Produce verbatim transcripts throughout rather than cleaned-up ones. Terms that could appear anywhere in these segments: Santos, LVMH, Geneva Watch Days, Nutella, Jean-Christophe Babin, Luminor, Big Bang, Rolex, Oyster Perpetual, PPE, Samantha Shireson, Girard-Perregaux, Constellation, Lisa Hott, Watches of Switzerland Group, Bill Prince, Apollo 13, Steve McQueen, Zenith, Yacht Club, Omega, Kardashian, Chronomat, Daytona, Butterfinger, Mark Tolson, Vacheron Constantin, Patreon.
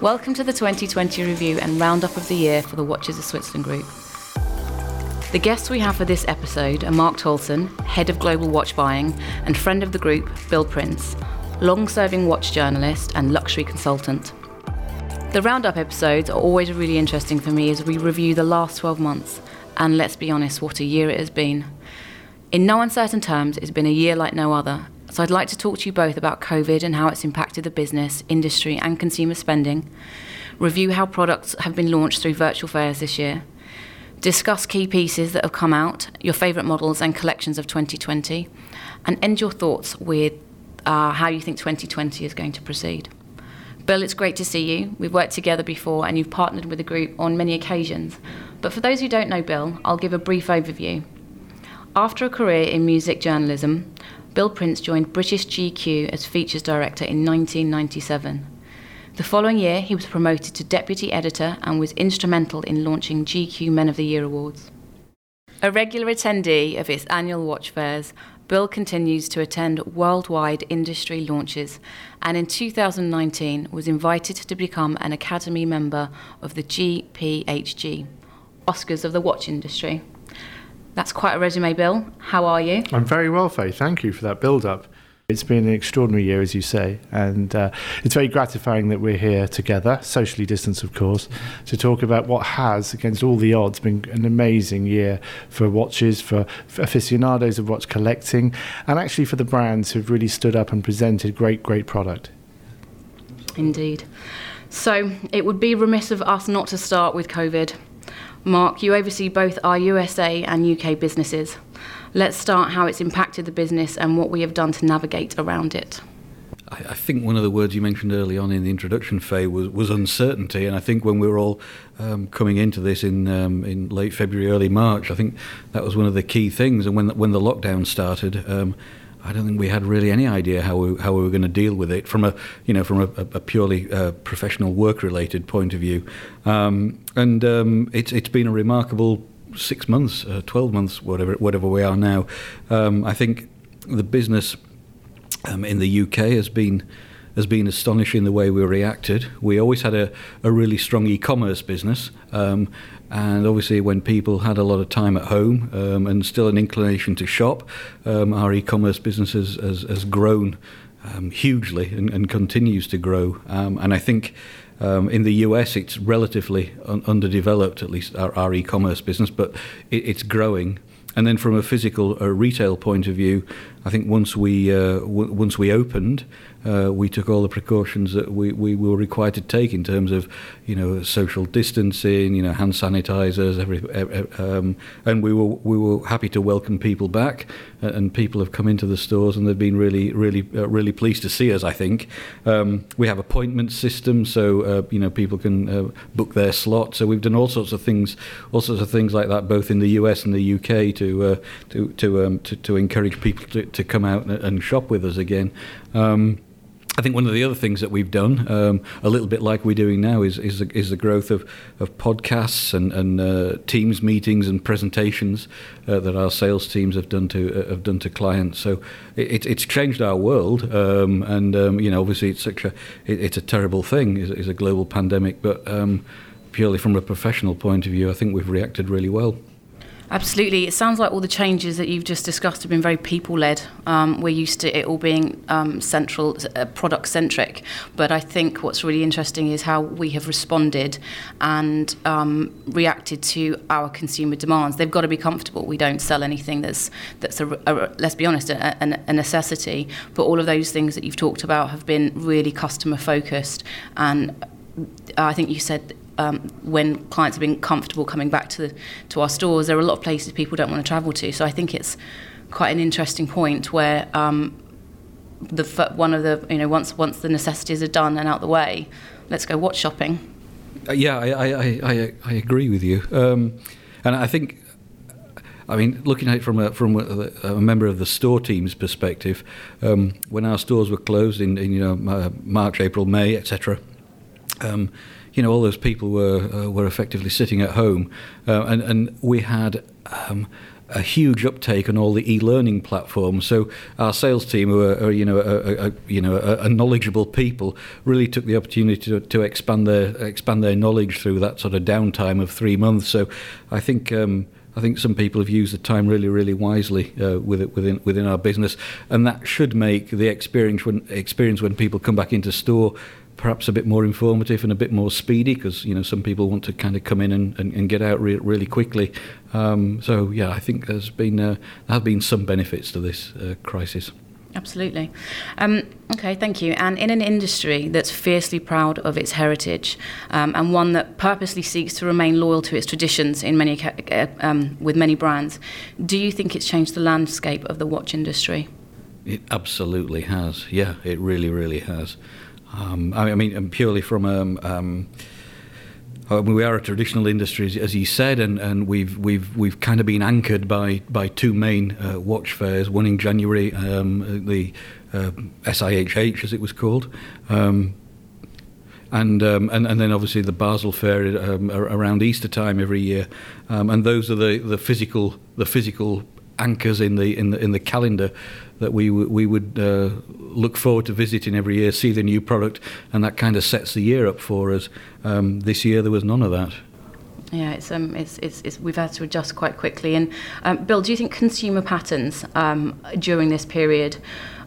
Welcome to the twenty twenty review and roundup of the year for the Watches of Switzerland Group. The guests we have for this episode are Mark Tolson, Head of Global Watch Buying, and friend of the group, Bill Prince, long-serving watch journalist and luxury consultant. The roundup episodes are always really interesting for me as we review the last twelve months, and let's be honest, what a year it has been. In no uncertain terms, it's been a year like no other. So I'd like to talk to you both about COVID and how it's impacted the business, industry and consumer spending, review how products have been launched through virtual fairs this year, discuss key pieces that have come out, your favourite models and collections of twenty twenty, and end your thoughts with uh, how you think twenty twenty is going to proceed. Bill, it's great to see you. We've worked together before and you've partnered with the group on many occasions. But for those who don't know Bill, I'll give a brief overview. After a career in music journalism, Bill Prince joined British G Q as features director in nineteen ninety-seven. The following year, he was promoted to deputy editor and was instrumental in launching G Q Men of the Year awards. A regular attendee of its annual watch fairs, Bill continues to attend worldwide industry launches and in two thousand nineteen was invited to become an Academy member of the G P H G, Oscars of the Watch Industry. That's quite a resume, Bill. How are you? I'm very well, Faye. Thank you for that build-up. It's been an extraordinary year, as you say, and uh, it's very gratifying that we're here together, socially distanced, of course, to talk about what has, against all the odds, been an amazing year for watches, for, for aficionados of watch collecting, and actually for the brands who've really stood up and presented great, great product. Indeed. So it would be remiss of us not to start with COVID. Mark, you oversee both our U S A and U K businesses. Let's start how it's impacted the business and what we have done to navigate around it. I, I think one of the words you mentioned early on in the introduction, Faye, was, was uncertainty. And I think when we were all um, coming into this in um, in late February, early March, I think that was one of the key things. And when when the lockdown started, um, I don't think we had really any idea how we, how we were going to deal with it from a you know from a, a purely uh, professional work-related point of view. Um, and um, it's it's been a remarkable six months, uh, twelve months, whatever whatever we are now. Um, I think the business um, in the U K has been. has been astonishing the way we reacted. We always had a, a really strong e-commerce business, um, and obviously when people had a lot of time at home um, and still an inclination to shop, um, our e-commerce business has, has, has grown um, hugely and, and continues to grow. Um, and I think Um, in the U S, it's relatively un- underdeveloped, at least our, our e-commerce business, but it, it's growing. And then from a physical uh, retail point of view, I think once we uh, w- once we opened, uh, we took all the precautions that we, we were required to take in terms of, you know, social distancing, you know, hand sanitizers, every, every um, and we were we were happy to welcome people back, uh, and people have come into the stores and they've been really really uh, really pleased to see us. I think um, we have appointment system, so uh, you know people can uh, book their slot. So we've done all sorts of things, all sorts of things like that, both in the U S and the U K. To, uh, to to um, to to encourage people to, to come out and shop with us again. Um, I think one of the other things that we've done, um, a little bit like we're doing now, is is the, is the growth of, of podcasts and and uh, Teams meetings and presentations uh, that our sales teams have done to uh, have done to clients. So it, it's changed our world, um, and um, you know, obviously, it's such a it, it's a terrible thing, is is a global pandemic. But um, purely from a professional point of view, I think we've reacted really well. Absolutely. It sounds like all the changes that you've just discussed have been very people-led. Um, we're used to it all being um, central, uh, product-centric. But I think what's really interesting is how we have responded and um, reacted to our consumer demands. They've got to be comfortable. We don't sell anything that's, that's a, a, let's be honest, a, a necessity. But all of those things that you've talked about have been really customer-focused. And I think you said Um, when clients have been comfortable coming back to the, to our stores, there are a lot of places people don't want to travel to. So I think it's quite an interesting point where um, the one of the you know once once the necessities are done and out the way, let's go watch shopping. Uh, yeah, I I, I I I agree with you, um, and I think. I mean, looking at it from a from a, a member of the store team's perspective, um, when our stores were closed in, in you know March, April, May, et cetera. Um, You know, all those people were uh, were effectively sitting at home, uh, and and we had um, a huge uptake on all the e-learning platforms. So our sales team, who are, are you know, a, a, you know, a, a knowledgeable people, really took the opportunity to, to expand their expand their knowledge through that sort of downtime of three months. So I think. Um, I think some people have used the time really, really wisely uh, with it within within our business, and that should make the experience when experience when people come back into store perhaps a bit more informative and a bit more speedy, because you know some people want to kind of come in and, and, and get out re- really quickly. Um, so yeah, I think there's been uh, there have been some benefits to this uh, crisis. Absolutely. Um, okay, thank you. And in an industry that's fiercely proud of its heritage, um, and one that purposely seeks to remain loyal to its traditions in many um, with many brands, do you think it's changed the landscape of the watch industry? It absolutely has. Yeah, it really, really has. Um, I mean, and purely from a... Um, um, Uh, we are a traditional industry, as you said, and, and we've we've we've kind of been anchored by by two main uh, watch fairs. One in January, um, the uh, S I H H, as it was called, um, and, um, and and then obviously the Basel fair um, around Easter time every year. Um, and those are the, the physical the physical anchors in the in the in the calendar that we w- we would uh, look forward to visiting every year, see the new product, and that kind of sets the year up for us. Um, this year there was none of that. Yeah, it's um, it's, it's it's we've had to adjust quite quickly. And um, Bill, do you think consumer patterns um, during this period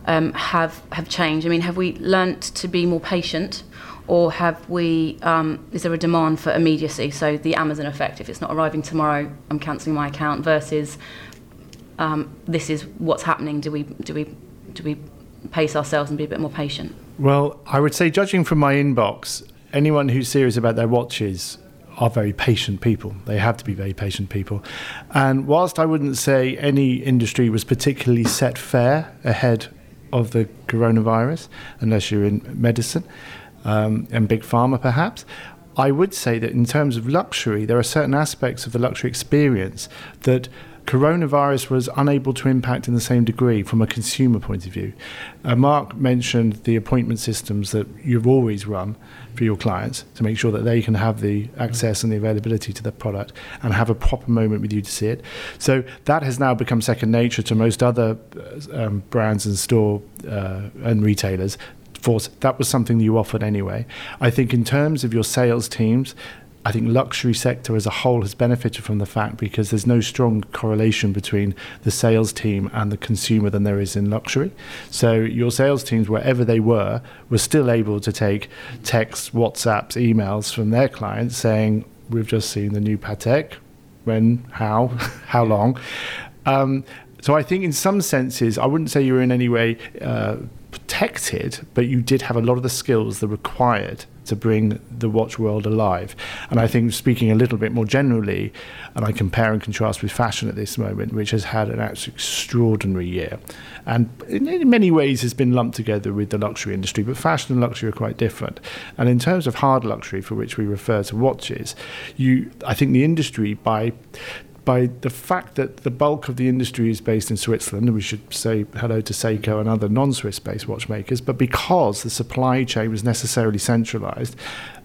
um, have have changed? I mean, have we learnt to be more patient, or have we? Um, is there a demand for immediacy? So the Amazon effect: if it's not arriving tomorrow, I'm cancelling my account. Versus Um, this is what's happening. Do we do we do we pace ourselves and be a bit more patient? Well, I would say, judging from my inbox, anyone who's serious about their watches are very patient people. They have to be very patient people. And whilst I wouldn't say any industry was particularly set fair ahead of the coronavirus, unless you're in medicine um, and big pharma, perhaps. I would say that in terms of luxury, there are certain aspects of the luxury experience that coronavirus was unable to impact in the same degree from a consumer point of view. Uh, Mark mentioned the appointment systems that you've always run for your clients to make sure that they can have the access and the availability to the product and have a proper moment with you to see it. So that has now become second nature to most other um, brands and store uh, and retailers. Force that was something you offered anyway. I think in terms of your sales teams, I think luxury sector as a whole has benefited from the fact, because there's no strong correlation between the sales team and the consumer than there is in luxury. So your sales teams, wherever they were, were still able to take texts, WhatsApps, emails from their clients saying, we've just seen the new Patek, when, how, how long. Um, so I think in some senses, I wouldn't say you're in any way uh, protected, but you did have a lot of the skills that required to bring the watch world alive. And I think, speaking a little bit more generally, and I compare and contrast with fashion at this moment, which has had an extraordinary year, and in many ways has been lumped together with the luxury industry, but fashion and luxury are quite different. And in terms of hard luxury, for which we refer to watches, you, I think the industry, by by the fact that the bulk of the industry is based in Switzerland, and we should say hello to Seiko and other non-Swiss-based watchmakers, but because the supply chain was necessarily centralised,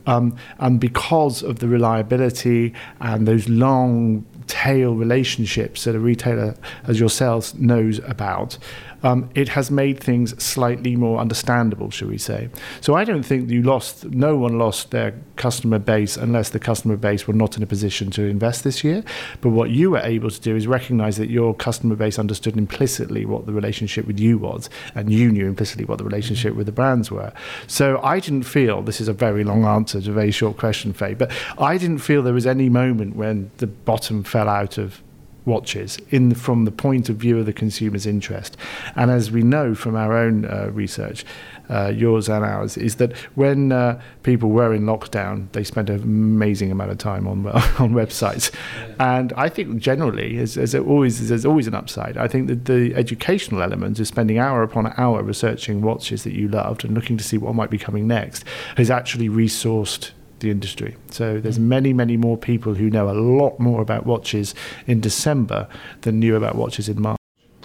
um, and because of the reliability and those long tail relationships that a retailer as yourselves knows about, um, it has made things slightly more understandable, shall we say. So I don't think you lost, no one lost their customer base unless the customer base were not in a position to invest this year. But what you were able to do is recognise that your customer base understood implicitly what the relationship with you was, and you knew implicitly what the relationship with the brands were. So I didn't feel, this is a very long answer to a very short question, Faye, but I didn't feel there was any moment when the bottom fell out of watches in the, from the point of view of the consumer's interest. And as we know from our own uh, research, uh, yours and ours, is that when uh, people were in lockdown, they spent an amazing amount of time on on websites. And I think generally, as, as it always is, there's always an upside. I think that the educational element is spending hour upon hour researching watches that you loved and looking to see what might be coming next has actually resourced the industry. So there's many, many more people who know a lot more about watches in December than knew about watches in March.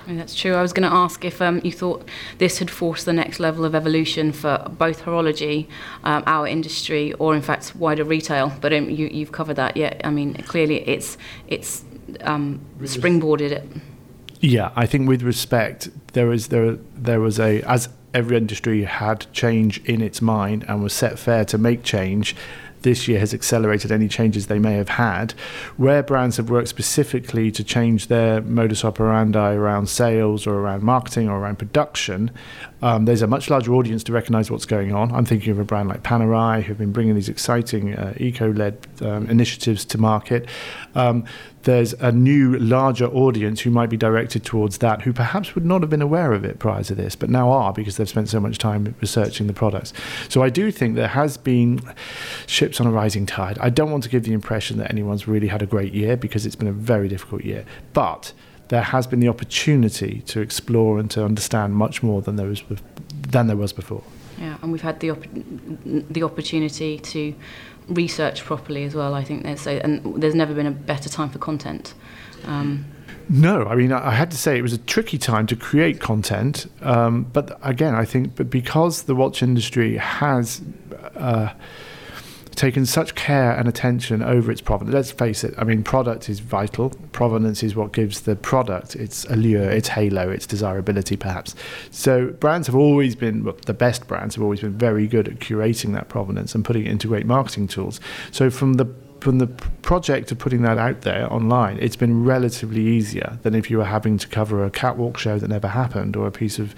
And that's true. I was going to ask if um, you thought this had forced the next level of evolution for both horology, um, our industry, or in fact wider retail. But um, you, you've covered that. Yeah, I mean, clearly it's it's um, springboarded it. Yeah, I think with respect, there is there there was a as every industry had change in its mind and was set fair to make change. This year has accelerated any changes they may have had. Where brands have worked specifically to change their modus operandi around sales or around marketing or around production, um, there's a much larger audience to recognise what's going on. I'm thinking of a brand like Panerai, who've been bringing these exciting uh, eco-led um, initiatives to market. Um, there's a new, larger audience who might be directed towards that, who perhaps would not have been aware of it prior to this, but now are because they've spent so much time researching the products. So I do think there has been ships on a rising tide. I don't want to give the impression that anyone's really had a great year, because it's been a very difficult year, but there has been the opportunity to explore and to understand much more than there was than there was before. Yeah, and we've had the op- the opportunity to research properly as well. I think there's so, and there's never been a better time for content. Um, No, I mean, I had to say it was a tricky time to create content. Um, but again, I think but because the watch industry has... Uh, taken such care and attention over its provenance. Let's face it, I mean, product is vital. Provenance is what gives the product its allure, its halo, its desirability, perhaps. So brands have always been, well, the best brands have always been very good at curating that provenance and putting it into great marketing tools. So from the from the project of putting that out there online, it's been relatively easier than if you were having to cover a catwalk show that never happened, or a piece of,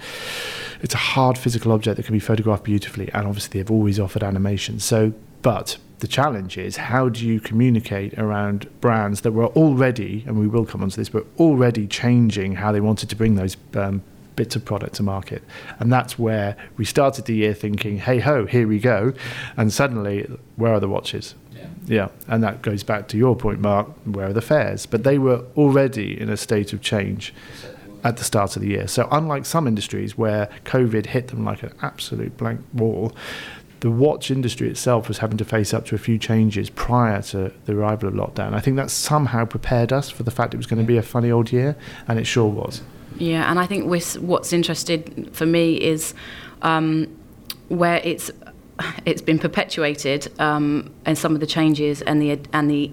it's a hard physical object that can be photographed beautifully. And obviously they've always offered animation. So, but the challenge is, how do you communicate around brands that were already, and we will come onto this, but already changing how they wanted to bring those um, bits of product to market. And that's where we started the year thinking, hey ho, here we go, and suddenly, where are the watches? Yeah. Yeah, and that goes back to your point, Mark, where are the fairs? But they were already in a state of change at the start of the year. So unlike some industries where COVID hit them like an absolute blank wall, the watch industry itself was having to face up to a few changes prior to the arrival of lockdown. I think that somehow prepared us for the fact it was going to be a funny old year, and it sure was. Yeah, and I think with what's interesting for me is um, where it's it's been perpetuated, um, and some of the changes and the and the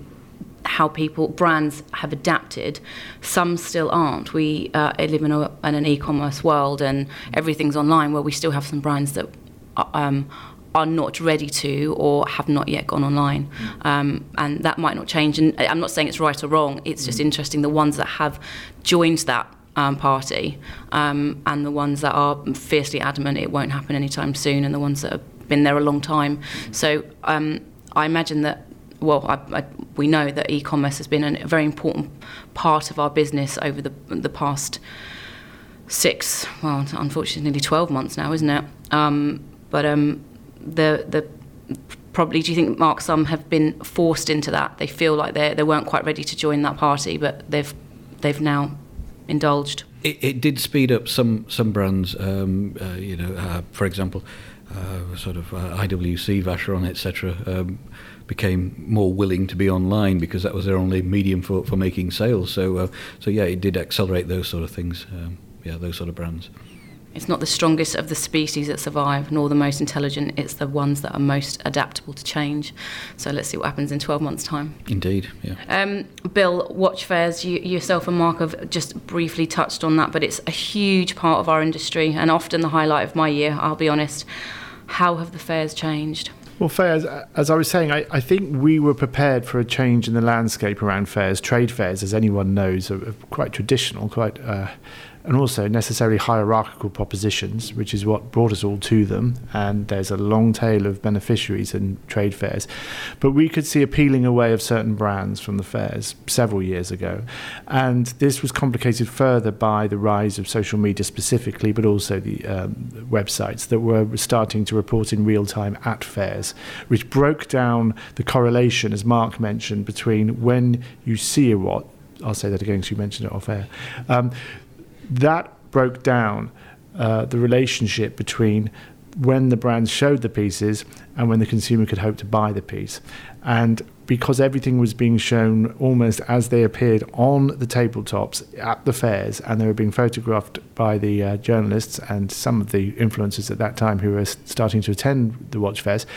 how people brands have adapted. Some still aren't. We uh, live in, a, in an e-commerce world, and everything's online, where we still have some brands that Um, are not ready to, or have not yet gone online. Um, and that might not change. And I'm not saying it's right or wrong. It's just interesting, the ones that have joined that um, party um, and the ones that are fiercely adamant it won't happen anytime soon, and the ones that have been there a long time. So um, I imagine that, well, I, I, we know that e-commerce has been a very important part of our business over the the past six, well, unfortunately, nearly twelve months now, isn't it? Um, but... Um, The the probably do you think, Mark, some have been forced into that? They feel like they they weren't quite ready to join that party, but they've they've now indulged. It, it did speed up some some brands, um, uh, you know, uh, for example, uh, sort of uh, I W C, Vacheron, et cetera. Um, became more willing to be online because that was their only medium for, for making sales. So uh, so yeah, it did accelerate those sort of things. Um, yeah, those sort of brands. It's not the strongest of the species that survive, nor the most intelligent. It's the ones that are most adaptable to change. So let's see what happens in twelve months' time. Indeed, yeah. Um, Bill, watch fairs, you, yourself and Mark have just briefly touched on that, but it's a huge part of our industry and often the highlight of my year, I'll be honest. How have the fairs changed? Well, fairs, as I was saying, I, I think we were prepared for a change in the landscape around fairs. Trade fairs, as anyone knows, are, are quite traditional, quite... Uh, and also necessarily hierarchical propositions, which is what brought us all to them. And there's a long tail of beneficiaries in trade fairs. But we could see a peeling away of certain brands from the fairs several years ago. And this was complicated further by the rise of social media specifically, but also the um, websites that were starting to report in real time at fairs, which broke down the correlation, as Mark mentioned, between when you see a watch. I'll say that again because you mentioned it off air. Um, That broke down uh, the relationship between when the brand showed the pieces and when the consumer could hope to buy the piece. And because everything was being shown almost as they appeared on the tabletops at the fairs, and they were being photographed by the uh, journalists and some of the influencers at that time who were starting to attend the watch fairs,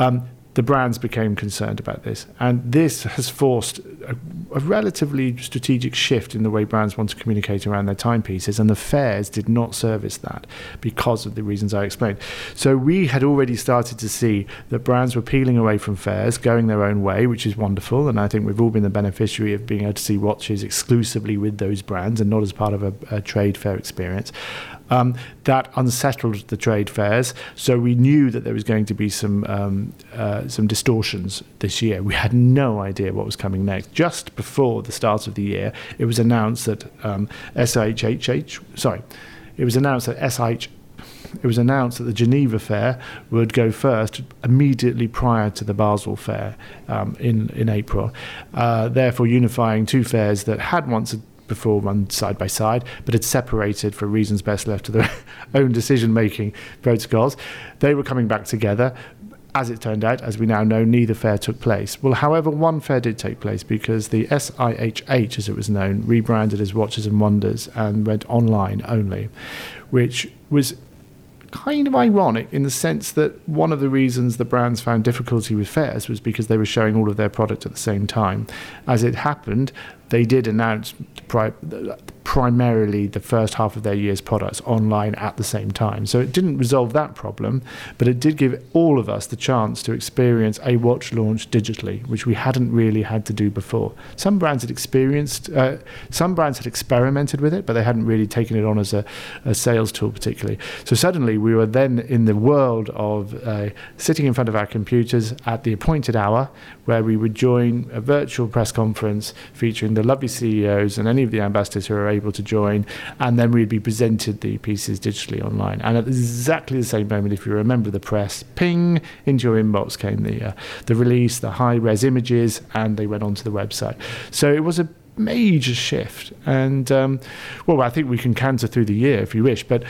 um, the brands became concerned about this. And this has forced a, a relatively strategic shift in the way brands want to communicate around their timepieces, and the fairs did not service that because of the reasons I explained. So we had already started to see that brands were peeling away from fairs, going their own way, which is wonderful, and I think we've all been the beneficiary of being able to see watches exclusively with those brands and not as part of a, a trade fair experience. Um, that unsettled the trade fairs, so we knew that there was going to be some um, uh, some distortions this year. We had no idea what was coming next. Just before the start of the year, it was announced that um, S I H H, sorry, it was announced that S I H H, it was announced that the Geneva fair would go first immediately prior to the Basel fair um, in in April, uh, therefore unifying two fairs that had once a before run side by side, but had separated for reasons best left to their own decision-making protocols. They were coming back together. As it turned out, as we now know, neither fair took place. Well, however, one fair did take place, because the S I H H, as it was known, rebranded as Watches and Wonders and went online only, which was kind of ironic in the sense that one of the reasons the brands found difficulty with fairs was because they were showing all of their product at the same time. As it happened, they did announce pri- primarily the first half of their year's products online at the same time. So it didn't resolve that problem, but it did give all of us the chance to experience a watch launch digitally, which we hadn't really had to do before. Some brands had experienced, uh, some brands had experimented with it, but they hadn't really taken it on as a, a sales tool particularly. So suddenly we were then in the world of uh, sitting in front of our computers at the appointed hour, where we would join a virtual press conference featuring the lovely C E Os and any of the ambassadors who are able to join, and then we'd be presented the pieces digitally online. And at exactly the same moment, if you remember the press, ping, into your inbox came the uh, the release, the high-res images, and they went onto the website. So it was a major shift. And, um, well, I think we can canter through the year if you wish, but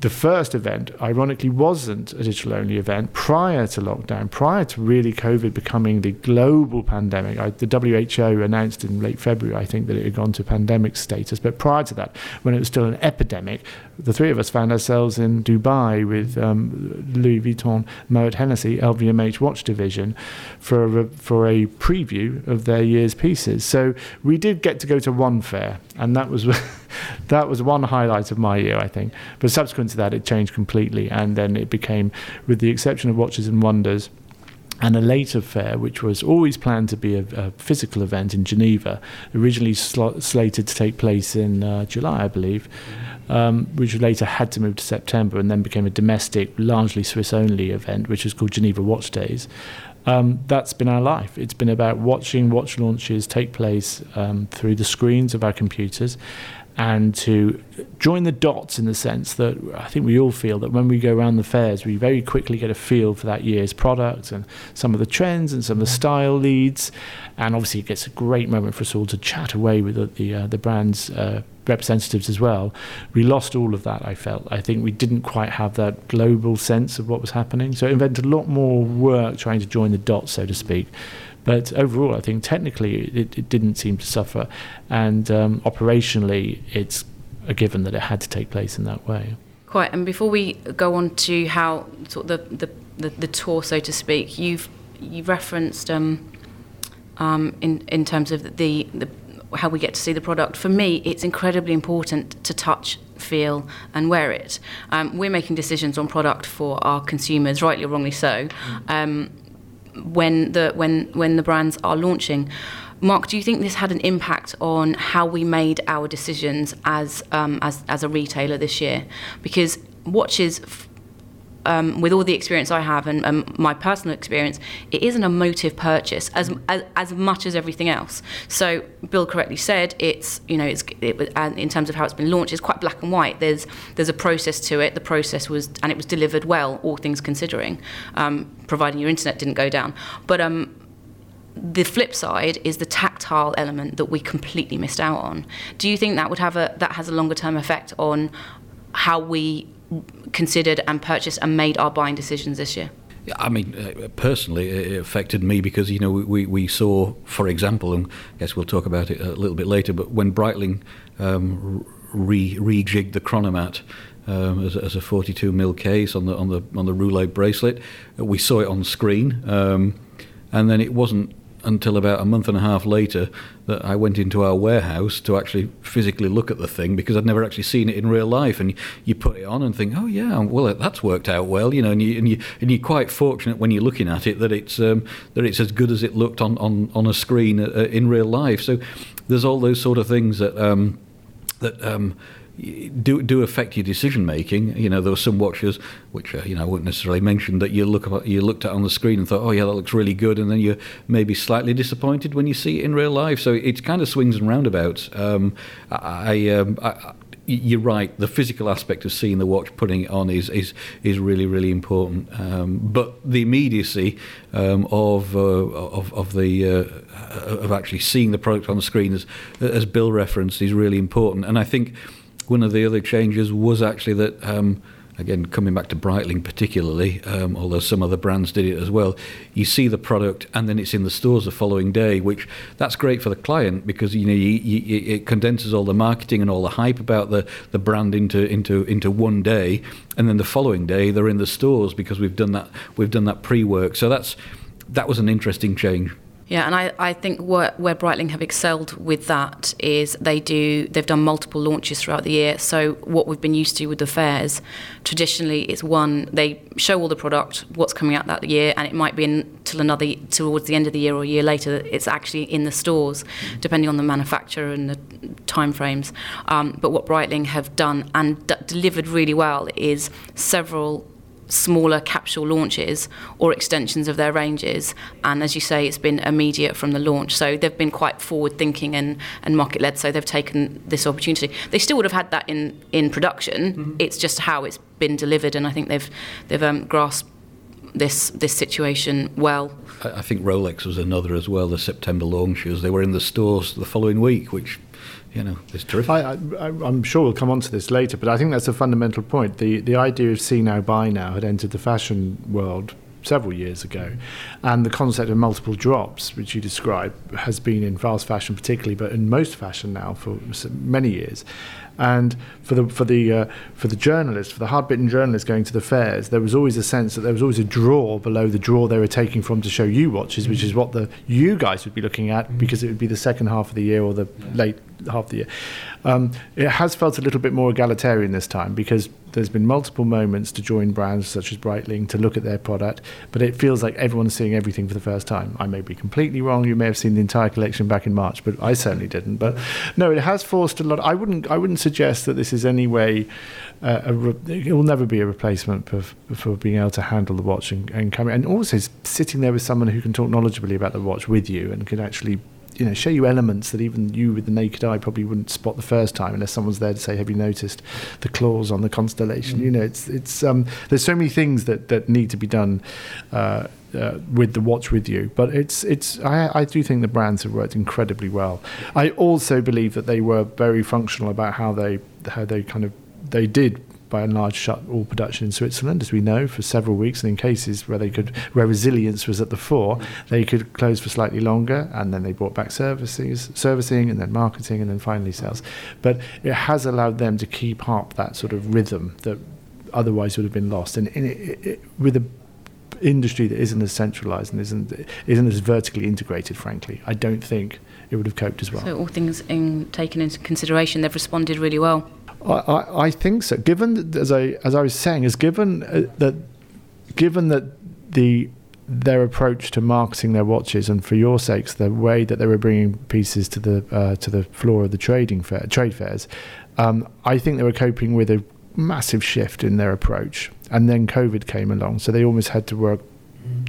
the first event, ironically, wasn't a digital-only event prior to lockdown, prior to really COVID becoming the global pandemic. I, the W H O announced in late February, I think, that it had gone to pandemic status. But prior to that, when it was still an epidemic, the three of us found ourselves in Dubai with um, Louis Vuitton, Moët Hennessy, L V M H watch division for a, for a preview of their year's pieces. So we did get to go to one fair, and that was that was one highlight of my year, I think. But subsequently to that, it changed completely, and then it became, with the exception of Watches and Wonders and a later fair, which was always planned to be a, a physical event in Geneva, originally sl- slated to take place in uh, July, I believe, um, which later had to move to September, and then became a domestic, largely Swiss-only event, which was called Geneva Watch Days. Um, that's been our life. It's been about watching watch launches take place um, through the screens of our computers, and to join the dots in the sense that I think we all feel that when we go around the fairs, we very quickly get a feel for that year's product and some of the trends and some of the style leads. And obviously, it gets a great moment for us all to chat away with the the, uh, the brand's uh, representatives as well. We lost all of that, I felt. I think we didn't quite have that global sense of what was happening. So it invented a lot more work trying to join the dots, so to speak. But overall, I think technically it, it didn't seem to suffer. And um, operationally, it's a given that it had to take place in that way. Quite. And before we go on to how sort of the, the, the, the tour, so to speak, you've you referenced um, um, in, in terms of the, the how we get to see the product. For me, it's incredibly important to touch, feel and wear it. Um, we're making decisions on product for our consumers, rightly or wrongly so. Um when the when when the brands are launching. Mark, do you think this had an impact on how we made our decisions as um as, as a retailer this year? Because watches, um with all the experience I have and um, my personal experience, it is an emotive purchase as, as as much as everything else. So Bill correctly said, it's you know it's it was, in terms of how it's been launched, it's quite black and white. There's there's a process to it. The process was, and it was delivered well, all things considering, um providing your internet didn't go down. But um the flip side is the tactile element that we completely missed out on. Do you think that would have a that has a longer term effect on how we considered and purchased and made our buying decisions this year? I mean, uh, personally, it affected me because, you know, we, we saw, for example, and I guess we'll talk about it a little bit later, but when Breitling um, re- rejigged the Chronomat Um, as, as a forty-two mil case on the on the on the roulette bracelet, we saw it on screen. Um, And then it wasn't until about a month and a half later that I went into our warehouse to actually physically look at the thing, because I'd never actually seen it in real life. And you put it on and think, oh yeah, well, that's worked out well, you know. And you and you and you're quite fortunate when you're looking at it that it's um, that it's as good as it looked on on on a screen uh, in real life. So there's all those sort of things that um, that. Um, do do affect your decision making. You know, there were some watches which uh, you know I wouldn't necessarily mention that you look up, you looked at on the screen and thought, oh yeah, that looks really good, and then you're maybe slightly disappointed when you see it in real life. So it's kind of swings and roundabouts. Um, I, um, I you're right. The physical aspect of seeing the watch, putting it on, is is, is really really important. Um, but the immediacy um, of, uh, of of the uh, of actually seeing the product on the screen, as as Bill referenced, is really important. And I think one of the other changes was actually that, um, again, coming back to Breitling particularly, um, although some other brands did it as well, you see the product and then it's in the stores the following day, which that's great for the client, because you know you, you, it condenses all the marketing and all the hype about the, the brand into into into one day, and then the following day they're in the stores because we've done that we've done that pre-work. So that's that was an interesting change. Yeah, and I, I think where, where Breitling have excelled with that is they do, they've done multiple launches throughout the year. So what we've been used to with the fairs, traditionally it's one, they show all the product, what's coming out that year, and it might be until another, towards the end of the year or a year later, that it's actually in the stores, depending on the manufacturer and the timeframes. Um, but what Breitling have done and d- delivered really well is several smaller capsule launches or extensions of their ranges, and as you say, it's been immediate from the launch. So they've been quite forward thinking and, and market led, so they've taken this opportunity. They still would have had that in, in production. Mm-hmm. It's just how it's been delivered, and I think they've they've um, grasped this this situation well. I think Rolex was another as well, the September launches. They were in the stores the following week, which, you know, it's terrific. I, I, I'm sure we'll come on to this later, but I think that's a fundamental point. The the idea of see now, buy now had entered the fashion world several years ago, and the concept of multiple drops, which you describe, has been in fast fashion particularly, but in most fashion now for many years. And for the for the uh, for the journalist, for the hard-bitten journalist going to the fairs, there was always a sense that there was always a drawer below the drawer they were taking from to show you watches, mm-hmm. which is what the you guys would be looking at, mm-hmm. because it would be the second half of the year or the yeah. late half of the year. Um, it has felt a little bit more egalitarian this time, because there's been multiple moments to join brands such as Breitling to look at their product, but it feels like everyone's seeing everything for the first time. I may be completely wrong. You may have seen the entire collection back in March, but I certainly didn't. But no, it has forced a lot. I wouldn't. I wouldn't suggest that this is any way. Uh, a re- it will never be a replacement for, for being able to handle the watch and, and coming, and also sitting there with someone who can talk knowledgeably about the watch with you and can actually, you know, show you elements that even you with the naked eye probably wouldn't spot the first time unless someone's there to say, have you noticed the claws on the Constellation? Mm. You know, it's it's um, there's so many things that, that need to be done uh, uh, with the watch with you. But it's it's I, I do think the brands have worked incredibly well. I also believe that they were very functional about how they how they kind of they did. By and large, shut all production in Switzerland, as we know, for several weeks, and in cases where they could, where resilience was at the fore, they could close for slightly longer, and then they brought back services, servicing, and then marketing, and then finally sales. But it has allowed them to keep up that sort of rhythm that otherwise would have been lost. And, and it, it, with an industry that isn't as centralised and isn't isn't as vertically integrated, frankly, I don't think it would have coped as well. So all things in, taken into consideration, they've responded really well. I, I think so. Given as I as I was saying, is given uh, that given that the their approach to marketing their watches, and for your sakes, the way that they were bringing pieces to the uh, to the floor of the trading fair, trade fairs, um, I think they were coping with a massive shift in their approach. And then COVID came along, so they almost had to work,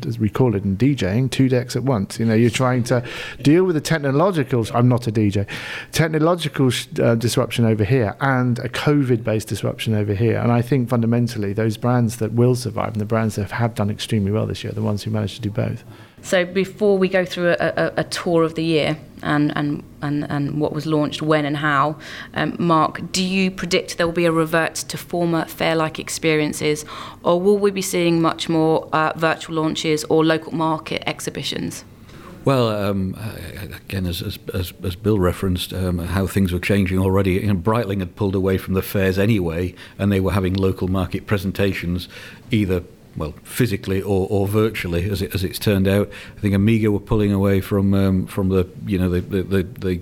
as we call it in DJing, two decks at once. You know, you're trying to deal with the technological, I'm not a D J, technological uh, disruption over here and a COVID-based disruption over here. And I think fundamentally those brands that will survive and the brands that have done extremely well this year are the ones who managed to do both. So before we go through a, a, a tour of the year and, and, and, and what was launched, when and how, um, Mark, do you predict there will be a revert to former fair-like experiences, or will we be seeing much more uh, virtual launches or local market exhibitions? Well, um, again, as, as as Bill referenced, um, how things were changing already. You know, Breitling had pulled away from the fairs anyway, and they were having local market presentations either well, physically or, or virtually, as it, as it's turned out. I think Omega were pulling away from um, from the you know the the, the, the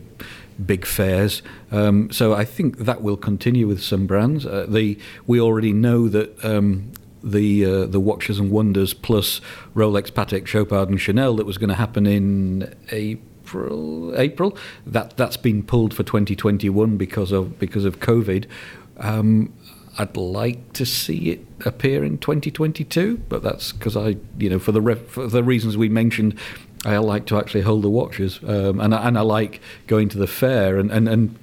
big fairs, um, so I think that will continue with some brands. Uh, the we already know that. Um, the uh, the Watches and Wonders plus Rolex, Patek, Chopard and Chanel that was going to happen in April April that that's been pulled for twenty twenty-one because of because of COVID. um I'd like to see it appear in twenty twenty-two, but that's because I you know for the re- for the reasons we mentioned, I like to actually hold the watches, um and I, and I like going to the fair, and and and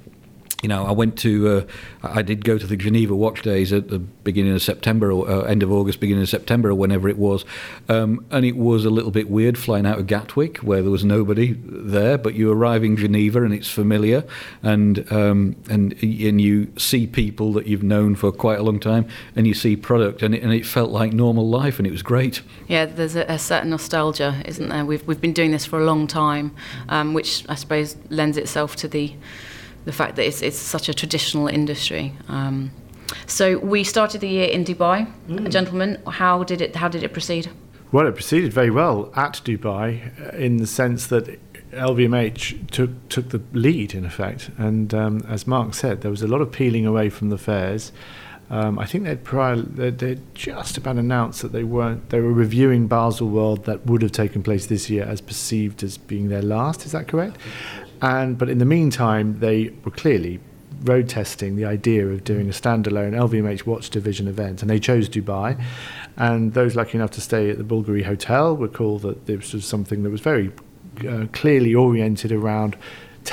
You know, I went to, uh, I did go to the Geneva Watch Days at the beginning of September, or uh, end of August, beginning of September, or whenever it was, um, and it was a little bit weird flying out of Gatwick, where there was nobody there, but you arrive in Geneva and it's familiar, and um, and and you see people that you've known for quite a long time, and you see product, and it, and it felt like normal life, and it was great. Yeah, there's a, a certain nostalgia, isn't there? We've we've been doing this for a long time, um, which I suppose lends itself to the. the fact that it's it's such a traditional industry. Um, so we started the year in Dubai. Mm. Gentlemen, how did it how did it proceed? Well, it proceeded very well at Dubai, in the sense that L V M H took took the lead, in effect. And um, as Mark said, there was a lot of peeling away from the fairs. Um, I think they'd prior they'd, they'd just about announced that they weren't they were reviewing Basel World that would have taken place this year as perceived as being their last. Is that correct? And, but in the meantime, they were clearly road testing the idea of doing a standalone L V M H watch division event, and they chose Dubai. And those lucky enough to stay at the Bulgari Hotel recall that this was something that was very uh, clearly oriented around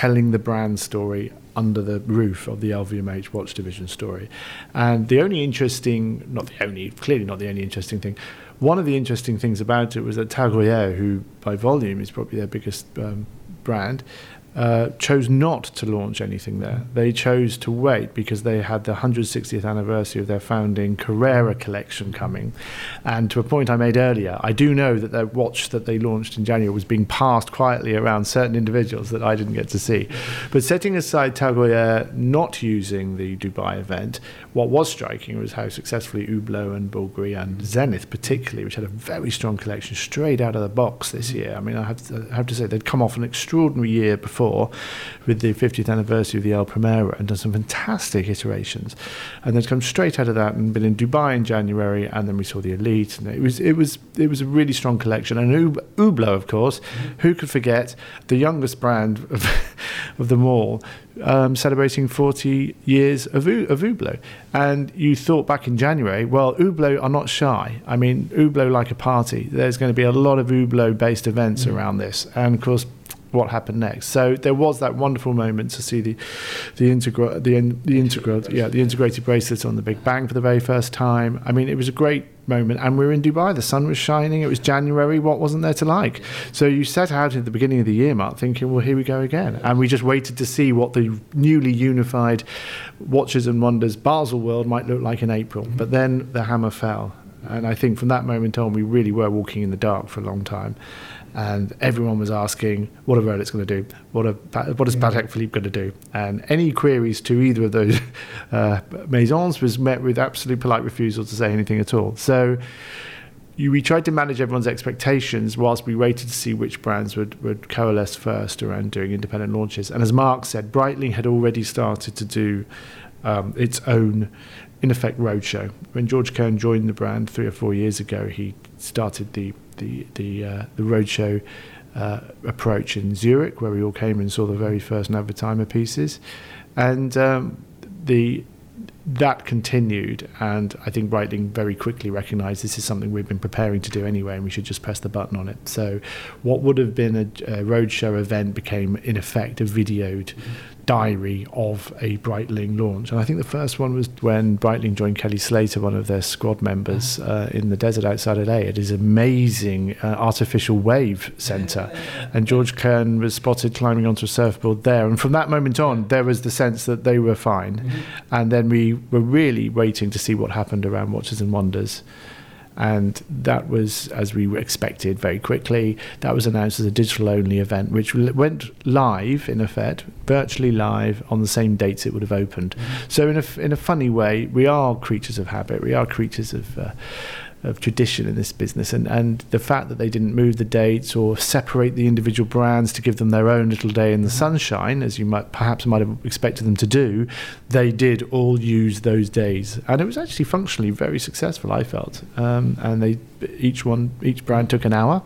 telling the brand story under the roof of the L V M H watch division story. And the only interesting, not the only, clearly not the only interesting thing, one of the interesting things about it was that Tag Heuer, who by volume is probably their biggest um, brand, Uh, chose not to launch anything there. They chose to wait because they had the one hundred sixtieth anniversary of their founding Carrera collection coming. And to a point I made earlier, I do know that their watch that they launched in January was being passed quietly around certain individuals that I didn't get to see. But setting aside Tag Heuer not using the Dubai event, what was striking was how successfully Hublot and Bulgari and Zenith particularly, which had a very strong collection straight out of the box this year. I mean, I have to, I have to say they'd come off an extraordinary year before with the fiftieth anniversary of the El Primera and done some fantastic iterations, and then come straight out of that and been in Dubai in January, and then we saw the Elite, and it was it was it was a really strong collection. And Hublot, of course, mm-hmm. who could forget the youngest brand of, of them all, um, celebrating forty years of, of Hublot. And you thought back in January, well, Hublot are not shy. I mean, Hublot like a party. There's going to be a lot of Hublot based events mm-hmm. around this, and of course, what happened next. So there was that wonderful moment to see the the integra- the in, the integra- yeah the integrated bracelet on the Big Bang for the very first time. I mean, it was a great moment, and we were in Dubai, the sun was shining, it was January, what wasn't there to like? So you set out at the beginning of the year, Mark, thinking, well, here we go again, and we just waited to see what the newly unified Watches and Wonders Basel World might look like in April. Mm-hmm. But then the hammer fell, and I think from that moment on we really were walking in the dark for a long time. And everyone was asking, what are Rolex going to do? What are, what is Patek Philippe going to do? And any queries to either of those uh, maisons was met with absolute polite refusal to say anything at all. So you, we tried to manage everyone's expectations whilst we waited to see which brands would, would coalesce first around doing independent launches. And as Mark said, Breitling had already started to do um, its own, in effect, roadshow. When George Kern joined the brand three or four years ago, he started the the the, uh, the roadshow uh, approach in Zurich, where we all came and saw the very first Navitimer pieces, and um, the that continued. And I think Breitling very quickly recognised this is something we've been preparing to do anyway, and we should just press the button on it. So what would have been a, a roadshow event became in effect a videoed mm-hmm. diary of a Breitling launch. And I think the first one was when Breitling joined Kelly Slater, one of their squad members, mm-hmm. uh, in the desert outside L A. It is amazing uh, artificial wave centre, yeah. and George Kern was spotted climbing onto a surfboard there, and from that moment on there was the sense that they were fine. Mm-hmm. And then we were really waiting to see what happened around Watches and Wonders, and that was, as we expected, very quickly that was announced as a digital only event, which went live, in effect virtually live, on the same dates it would have opened. Mm-hmm. So in a in a funny way, we are creatures of habit, we are creatures of uh, of tradition in this business, and and the fact that they didn't move the dates or separate the individual brands to give them their own little day in the sunshine, as you might perhaps might have expected them to do, they did all use those days, and it was actually functionally very successful, I felt. Um, and they each one each brand took an hour,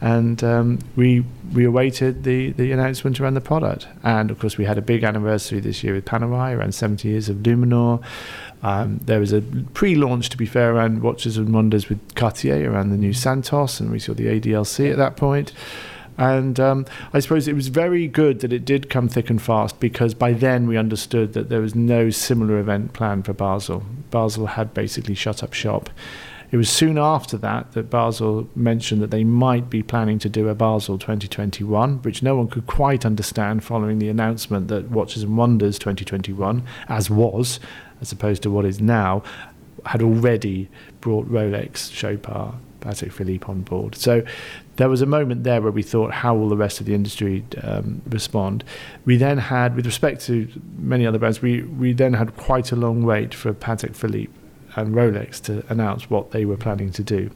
and um, we we awaited the the announcement around the product. And of course, we had a big anniversary this year with Panerai, around seventy years of Luminor. Um, there was a pre-launch, to be fair, around Watches and Wonders with Cartier around the new Santos, and we saw the A D L C at that point. And um, I suppose it was very good that it did come thick and fast, because by then we understood that there was no similar event planned for Basel. Basel had basically shut up shop. It was soon after that that Basel mentioned that they might be planning to do a Basel twenty twenty-one, which no one could quite understand following the announcement that Watches and Wonders twenty twenty-one, as was, as opposed to what is now, had already brought Rolex, Chopard, Patek Philippe on board. So there was a moment there where we thought, how will the rest of the industry um, respond? We then had, with respect to many other brands, we, we then had quite a long wait for Patek Philippe and Rolex to announce what they were planning to do.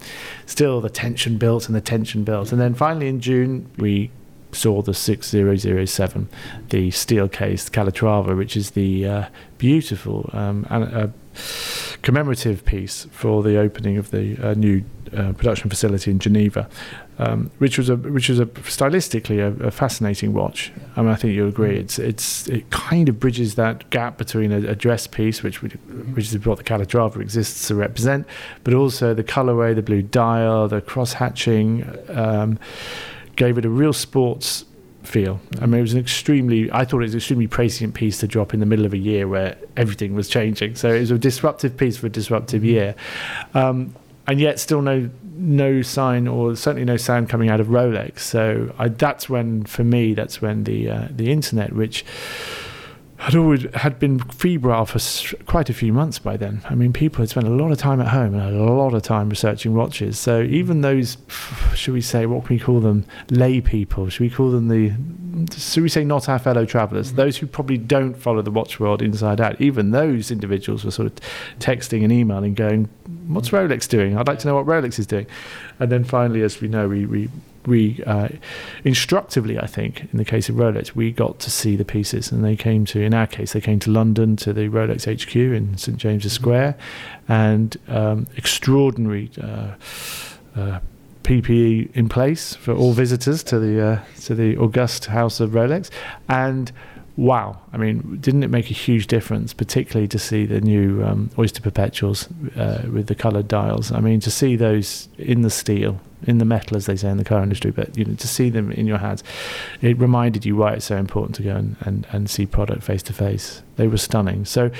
Still, the tension built and the tension built. And then finally in June, we saw the six thousand seven, the steel case Calatrava, which is the uh, beautiful um, and a commemorative piece for the opening of the uh, new uh, production facility in Geneva, um, which was a which was a stylistically a, a fascinating watch. I mean, I think you'll agree. It's it's it kind of bridges that gap between a, a dress piece, which we, which is what the Calatrava exists to represent, but also the colourway, the blue dial, the cross hatching. Um, gave it a real sports feel. I mean, it was an extremely, I thought it was an extremely prescient piece to drop in the middle of a year where everything was changing. So it was a disruptive piece for a disruptive year. Um, and yet still no no sign, or certainly no sound coming out of Rolex. So I, that's when, for me, that's when the uh, the internet, which had always had been febrile for quite a few months by then. I mean, people had spent a lot of time at home and a lot of time researching watches. So even those, should we say, what can we call them, lay people? Should we call them the, should we say not our fellow travellers? Those who probably don't follow the watch world inside out. Even those individuals were sort of texting and emailing going, what's Rolex doing? I'd like to know what Rolex is doing. And then finally, as we know, we... we We uh, instructively, I think, in the case of Rolex, we got to see the pieces, and they came to, in our case, they came to London to the Rolex H Q in Saint James's Square, and um, extraordinary uh, uh, P P E in place for all visitors to the uh, to the august house of Rolex, and. Wow, I mean, didn't it make a huge difference, particularly to see the new um, Oyster Perpetuals uh, with the coloured dials? I mean, to see those in the steel, in the metal, as they say in the car industry, but you know, to see them in your hands, it reminded you why it's so important to go and, and, and see product face to face. They were stunning. So,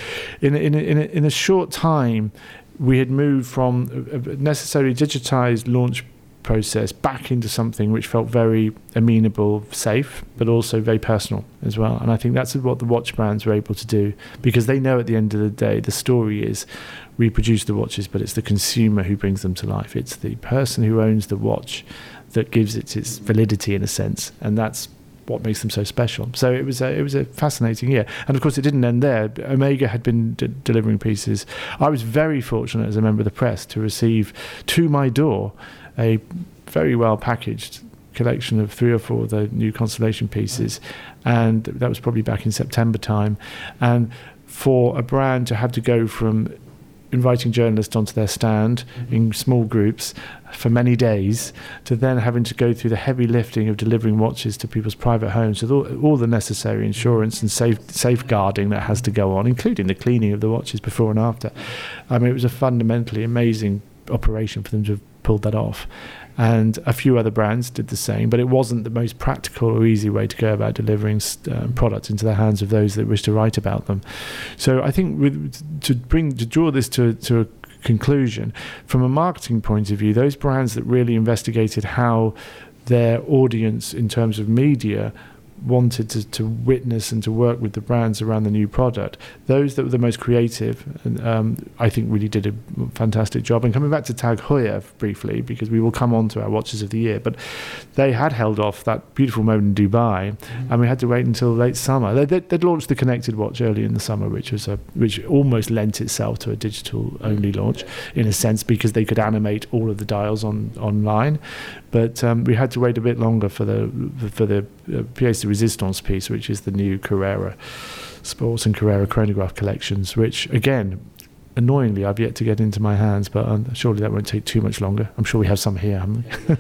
in in in a, in a short time, we had moved from a necessarily digitised launch process back into something which felt very amenable, safe, but also very personal as well. And I think that's what the watch brands were able to do, because they know at the end of the day the story is we produce the watches, but it's the consumer who brings them to life. It's the person who owns the watch that gives it its validity, in a sense, and that's what makes them so special. So it was a, it was a fascinating year. And of course it didn't end there. Omega had been d- delivering pieces. I was very fortunate as a member of the press to receive to my door a very well packaged collection of three or four of the new Constellation pieces, and that was probably back in September time. And for a brand to have to go from inviting journalists onto their stand in small groups for many days to then having to go through the heavy lifting of delivering watches to people's private homes with all, all the necessary insurance and safe, safeguarding that has to go on, including the cleaning of the watches before and after. I mean, it was a fundamentally amazing operation for them to have pulled that off, and a few other brands did the same, but it wasn't the most practical or easy way to go about delivering uh, products into the hands of those that wish to write about them. So I think with, to bring to draw this to, to a conclusion, from a marketing point of view, those brands that really investigated how their audience in terms of media wanted to, to witness and to work with the brands around the new product. Those that were the most creative, um, I think, really did a fantastic job. And coming back to Tag Heuer briefly, because we will come on to our watches of the year, but they had held off that beautiful moment in Dubai, mm-hmm. and we had to wait until late summer. They, they, they'd launched the connected watch early in the summer, which was a which almost lent itself to a digital-only launch, in a sense, because they could animate all of the dials on online. But um, we had to wait a bit longer for the for the uh, pièce de résistance piece, which is the new Carrera Sports and Carrera Chronograph collections, which, again, annoyingly, I've yet to get into my hands, but um, surely that won't take too much longer. I'm sure we have some here, haven't we?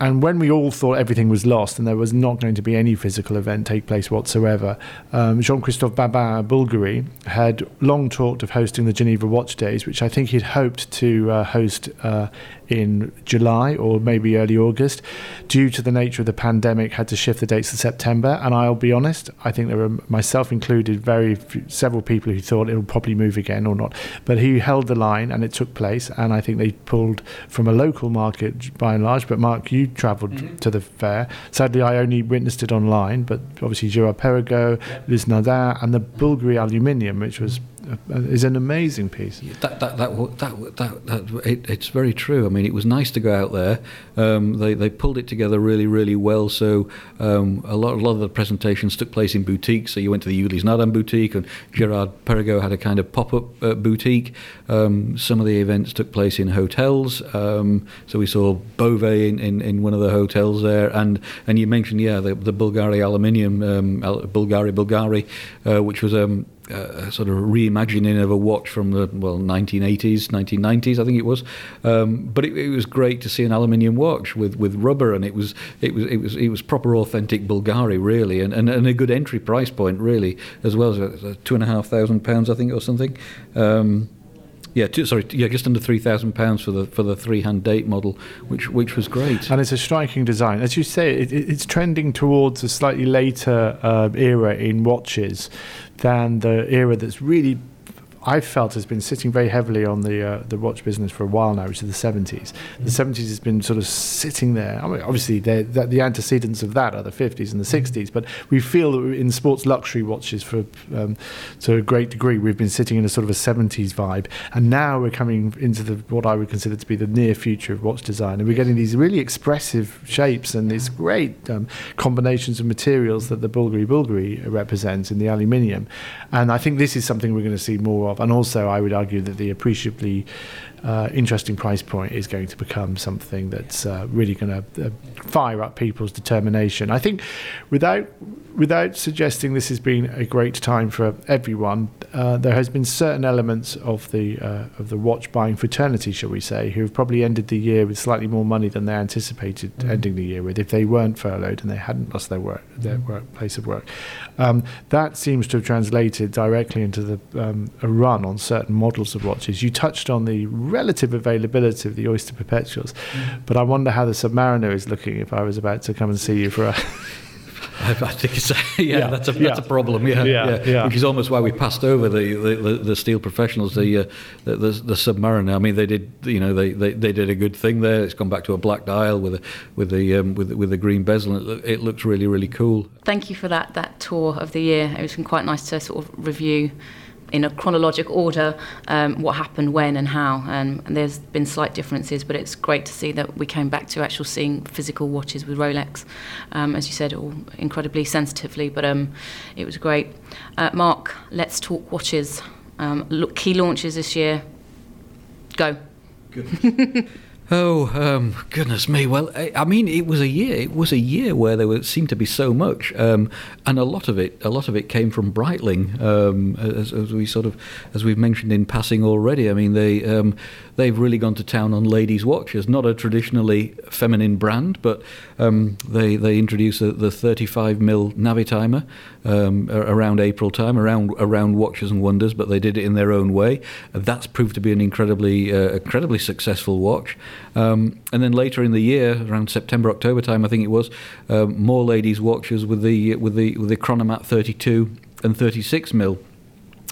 And when we all thought everything was lost and there was not going to be any physical event take place whatsoever, um, Jean-Christophe Babin, Bulgari, had long talked of hosting the Geneva Watch Days, which I think he'd hoped to uh, host uh, in July or maybe early August. Due to the nature of the pandemic, had to shift the dates to September. And I'll be honest, I think there were, myself included, very few, several people who thought it'll probably move again or not. But he held the line and it took place. And I think they pulled from a local market by and large, but Mark, you travelled mm-hmm. to the fair. Sadly, I only witnessed it online, but obviously Girard-Perregaux, yep. Liz Nadin, and the Bulgari Aluminium, which was a, is an amazing piece. That that that that, that, that it, it's very true. I mean, it was nice to go out there. Um, they they pulled it together really really well. So um, a lot a lot of the presentations took place in boutiques. So you went to the Ulysse Nadin boutique, and Girard-Perregaux had a kind of pop up uh, boutique. Um, some of the events took place in hotels. Um, so we saw Beauvais in, in, in one of the hotels there, and, and you mentioned yeah the, the Bulgari Aluminium, um, Bulgari Bulgari, uh, which was um. Uh, sort of reimagining of a watch from the well nineteen eighties, nineteen nineties, I think it was. Um, but it, it was great to see an aluminium watch with, with rubber, and it was it was it was it was proper authentic Bulgari really, and, and, and a good entry price point really as well as uh, two and a half thousand pounds I think or something. Um, Yeah, two, sorry, yeah, just under three thousand pounds for the for the three-hand date model, which which was great. And it's a striking design, as you say. It, it, it's trending towards a slightly later uh, era in watches than the era that's really, I felt, has been sitting very heavily on the uh, the watch business for a while now, which is the seventies. The seventies has been sort of sitting there. I mean, obviously, that, the antecedents of that are the fifties and the sixties, but we feel that in sports luxury watches, for um, to a great degree, we've been sitting in a sort of a seventies vibe, and now we're coming into the what I would consider to be the near future of watch design, and we're getting these really expressive shapes and these great um, combinations of materials that the Bulgari Bulgari represents in the aluminium, and I think this is something we're going to see more of. And also, I would argue that the appreciably uh, interesting price point is going to become something that's uh, really going to uh, fire up people's determination. I think, without without suggesting this has been a great time for everyone, uh, there has been certain elements of the uh, of the watch buying fraternity, shall we say, who have probably ended the year with slightly more money than they anticipated mm-hmm. ending the year with, if they weren't furloughed and they hadn't lost their work, their mm-hmm. work, place of work. Um, that seems to have translated directly into the um, a run on certain models of watches. You touched on the relative availability of the Oyster Perpetuals, mm. but I wonder how the Submariner is looking if I was about to come and see you for a... I think it's a, yeah, yeah, that's a yeah. that's a problem, yeah, yeah, yeah. yeah, which is almost why we passed over the the, the, the steel professionals, the, uh, the the the Submariner. I mean, they did, you know, they, they, they did a good thing there. It's gone back to a black dial with a, with the um, with with the green bezel. It, it looks really really cool. Thank you for that that tour of the year. It was been quite nice to sort of review in a chronologic order, um, what happened when and how, um, and there's been slight differences, but it's great to see that we came back to actual seeing physical watches with Rolex, um, as you said, all incredibly sensitively, but um, it was great. Uh, Mark, let's talk watches. Um, look, key launches this year. Go. Good. Oh, um, goodness me. Well, I, I mean, it was a year. It was a year where there was, seemed to be so much. Um, and a lot of it, a lot of it came from Breitling, um, as, as we sort of, as we've mentioned in passing already. I mean, they, um, they've really gone to town on ladies' watches. Not a traditionally feminine brand, but um, they, they introduced the, the thirty-five millimeter Navitimer um, around April time, around around Watches and Wonders, but they did it in their own way. That's proved to be an incredibly, uh, incredibly successful watch. Um, and then later in the year, around September, October time, I think it was, um, more ladies' watches with the with the with the Chronomat thirty-two and thirty-six millimeter.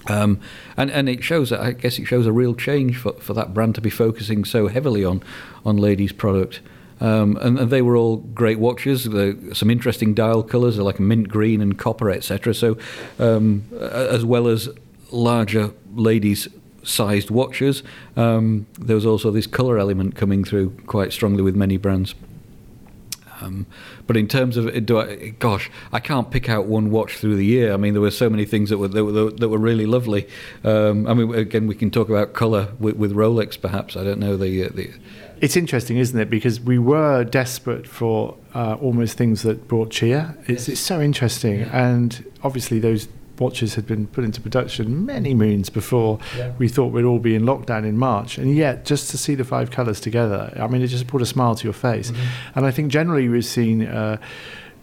Um, and, and it shows, I guess, it shows a real change for, for that brand to be focusing so heavily on on ladies' product. Um, and, and they were all great watches. The, some interesting dial colours, like mint green and copper, et cetera. So, um, as well as larger ladies' sized watches, um, there was also this colour element coming through quite strongly with many brands. Um, but in terms of, do I, gosh, I can't pick out one watch through the year. I mean, there were so many things that were that were, that were really lovely. Um, I mean, again, we can talk about colour with, with Rolex, perhaps. I don't know. The, the It's interesting, isn't it? Because we were desperate for uh, almost things that brought cheer. It's, yes. it's so interesting. Yeah. And obviously those watches had been put into production many moons before yeah. we thought we'd all be in lockdown in March, and yet just to see the five colours together, I mean, it just brought a smile to your face. Mm-hmm. And I think generally we've seen uh,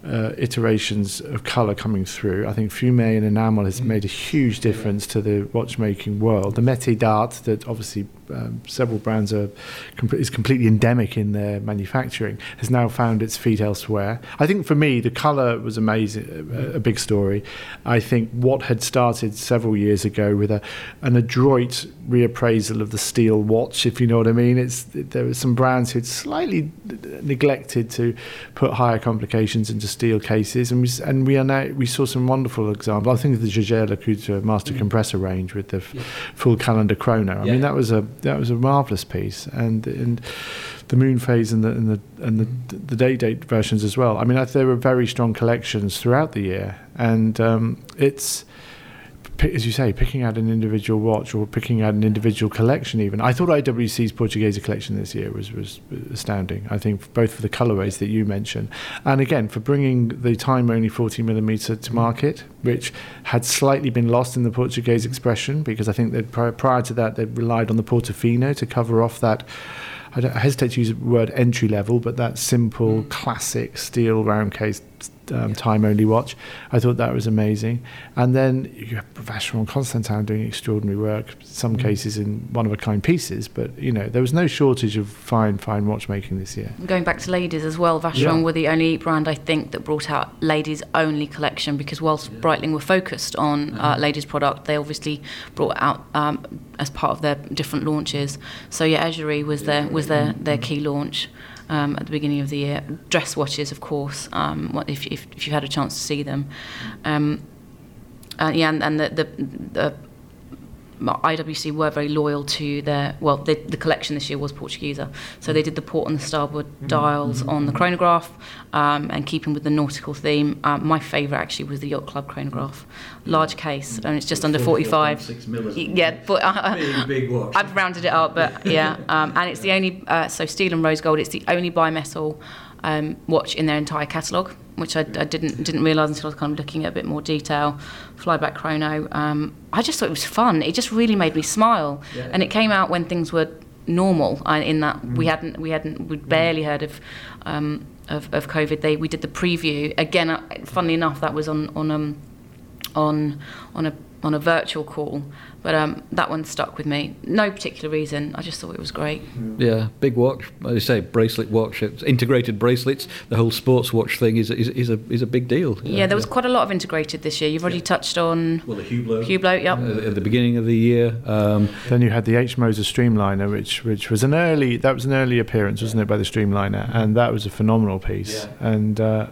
uh, iterations of colour coming through. I think Fumé and enamel has mm-hmm. made a huge difference to the watchmaking world. The métier d'art that obviously um, several brands are com- is completely endemic in their manufacturing has now found its feet elsewhere. I think for me the colour was amazing, a, a big story. I think what had started several years ago with a, an adroit reappraisal of the steel watch, if you know what I mean, it's there were some brands who'd slightly neglected to put higher complications into steel cases, and we, and we are now we saw some wonderful examples. I think of the Jaeger LeCoultre Master mm-hmm. Compressor range with the f- yeah. full calendar chrono. I yeah. mean that was a That was a marvelous piece, and and the moon phase and the and the and the, the day date versions as well. I mean, I, there were very strong collections throughout the year, and um, it's as you say, picking out an individual watch or picking out an individual collection. Even I thought I W C's Portuguesa collection this year was was astounding. I think both for the colorways that you mentioned, and again for bringing the time only forty millimeter to market, which had slightly been lost in the Portuguese expression, because I think that prior, prior to that they relied on the Portofino to cover off that, I, don't, I hesitate to use the word entry level, but that simple mm. classic steel round case um, yeah. time only watch. I thought that was amazing. And then you have Vacheron Constantin doing extraordinary work, some mm. cases in one of a kind pieces, but you know there was no shortage of fine fine watchmaking this year. Going back to ladies as well, Vacheron yeah. were the only brand I think that brought out ladies only collection, because whilst yeah. Breitling were focused on mm. uh, ladies product, they obviously brought out um, as part of their different launches. So yeah, Agerie was yeah. their was their their key launch um, at the beginning of the year. Dress watches, of course, um, if, if if you had a chance to see them, um, and yeah, and, and the, the the I W C were very loyal to their well, they, the collection this year was Portuguesa, so they did the port and the starboard mm-hmm. dials mm-hmm. on the chronograph, um, and keeping with the nautical theme. Um, my favourite actually was the Yacht Club chronograph, large case, mm-hmm. and it's just under forty-five. forty-five point six mil, yeah, but uh, big, big watch. I've rounded it up, but yeah, um, and it's the only uh, so steel and rose gold. It's the only bimetal um, watch in their entire catalogue, which I, I didn't didn't realise until I was kind of looking at a bit more detail. Flyback chrono. Um, I just thought it was fun. It just really made me smile, yeah. and it came out when things were normal. In that mm. we hadn't we hadn't we barely heard of um, of, of COVID. They we did the preview again. Uh, funnily enough, that was on on um, on on a on a virtual call, but um, that one stuck with me. No particular reason. I just thought it was great. Yeah, big watch. As you say, bracelet watch. It's integrated bracelets. The whole sports watch thing is is, is a is a big deal. Yeah, know? there was quite a lot of integrated this year. You've already yeah. touched on well the Hublot. Hublot, yep. Uh, at the beginning of the year. Um, then you had the H Moser Streamliner, which which was an early that was an early appearance, wasn't it, by the Streamliner, and that was a phenomenal piece. Yeah. And uh,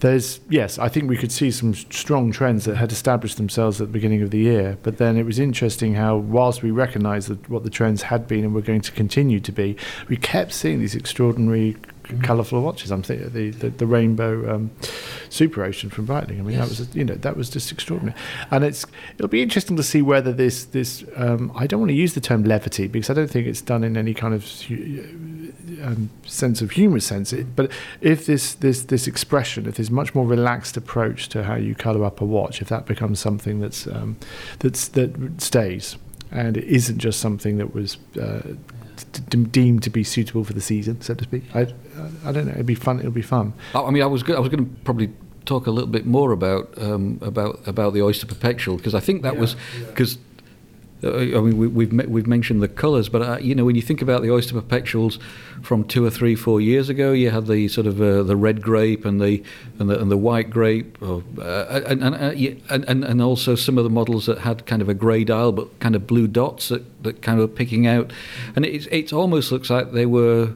there's yes, I think we could see some strong trends that had established themselves at the beginning of the year, but then it was interesting how, whilst we recognised that what the trends had been and were going to continue to be, we kept seeing these extraordinary mm. colourful watches. I'm thinking the the, the rainbow um, Super Ocean from Breitling. I mean, yes. that was you know that was just extraordinary, and it's it'll be interesting to see whether this this um, I don't want to use the term levity, because I don't think it's done in any kind of um, sense of humour sense. It, but if this this this expression, if this much more relaxed approach to how you colour up a watch, if that becomes something that's um, that's that stays, and it isn't just something that was. Uh, De- deemed to be suitable for the season, so to speak. I, I don't know. It'd be fun. It'll be fun. I mean, I was go- I was going to probably talk a little bit more about um, about about the Oyster Perpetual, because I think that yeah, was because yeah. uh, I mean we, we've me- we've mentioned the colours, but uh, you know when you think about the Oyster Perpetuals from two or three four years ago, you had the sort of uh, the red grape and the and the, and the white grape, or, uh, and and, uh, yeah, and and also some of the models that had kind of a grey dial but kind of blue dots that. That kind of picking out, and it's it's almost looks like they were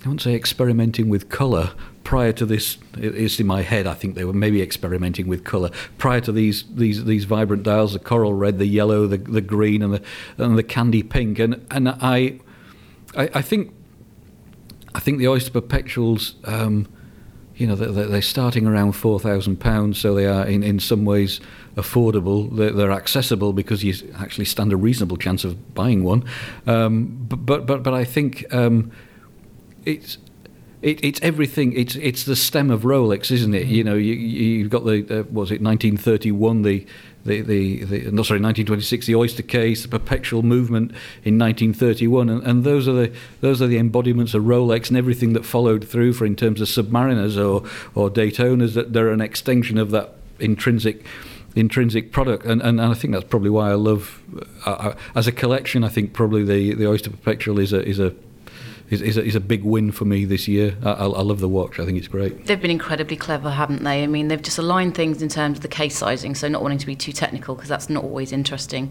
I wouldn't say experimenting with colour. Prior to this, it's in my head, I think they were maybe experimenting with colour. Prior to these these, these vibrant dials, the coral red, the yellow, the the green, and the and the candy pink. And and I I, I think I think the Oyster Perpetuals, um, you know, they're, they're starting around four thousand pounds, so they are in, in some ways affordable. They're, they're accessible because you actually stand a reasonable chance of buying one. Um, but, but, but, but I think... Um, It's it, it's everything. It's it's the stem of Rolex, isn't it? You know, you you've got the uh, what was it nineteen thirty-one the the the, the no, sorry nineteen twenty-six the Oyster case, the Perpetual movement in nineteen thirty-one, and, and those are the those are the embodiments of Rolex and everything that followed through. For in terms of Submariners or or Daytonas, that they're an extension of that intrinsic. intrinsic product, and, and and I think that's probably why I love uh, as a collection. I think probably the the Oyster Perpetual is a is a Is, is, a, is a big win for me this year. I, I, I love the watch. I think it's great. They've been incredibly clever, haven't they? I mean, they've just aligned things in terms of the case sizing, so not wanting to be too technical because that's not always interesting,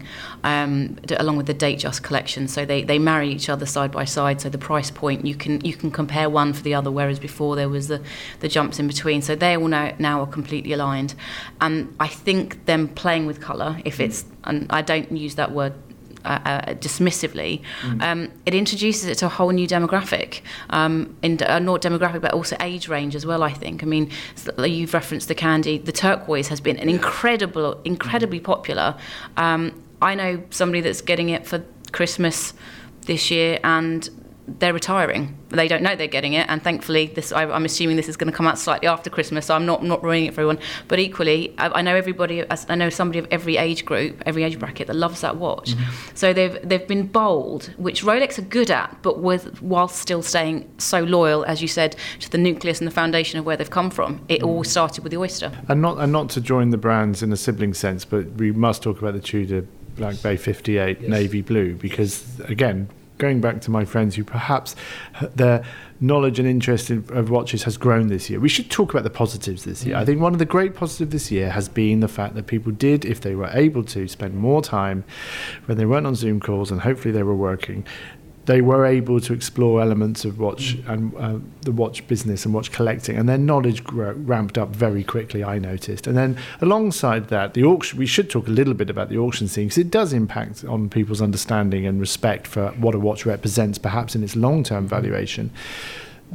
um, along with the Datejust collection. So they, they marry each other side by side, so the price point, you can you can compare one for the other, whereas before there was the, the jumps in between. So they all now, now are completely aligned. And I think them playing with colour, if it's, and I don't use that word Uh, dismissively, mm. um, it introduces it to a whole new demographic, um, and uh, not demographic, but also age range as well. I think. I mean, you've referenced the candy. The turquoise has been an incredible, incredibly popular. Um, I know somebody that's getting it for Christmas this year, and they're retiring. They don't know they're getting it, and thankfully, this I, I'm assuming this is going to come out slightly after Christmas, so I'm not not ruining it for everyone. But equally, I, I know everybody. I know somebody of every age group, every age bracket that loves that watch. Mm-hmm. So they've they've been bold, which Rolex are good at, but with while still staying so loyal, as you said, to the nucleus and the foundation of where they've come from. It mm-hmm. all started with the Oyster. And not and not to join the brands in a sibling sense, but we must talk about the Tudor Black Bay fifty-eight yes. navy blue because again. Going back to my friends who perhaps their knowledge and interest in, of watches has grown this year. We should talk about the positives this year. Mm. I think one of the great positives this year has been the fact that people did, if they were able to, spend more time when they weren't on Zoom calls and hopefully they were working. They were able to explore elements of watch and uh, the watch business and watch collecting, and their knowledge grew, ramped up very quickly, I noticed. And then alongside that, the auction, we should talk a little bit about the auction scene because it does impact on people's understanding and respect for what a watch represents, perhaps in its long-term valuation.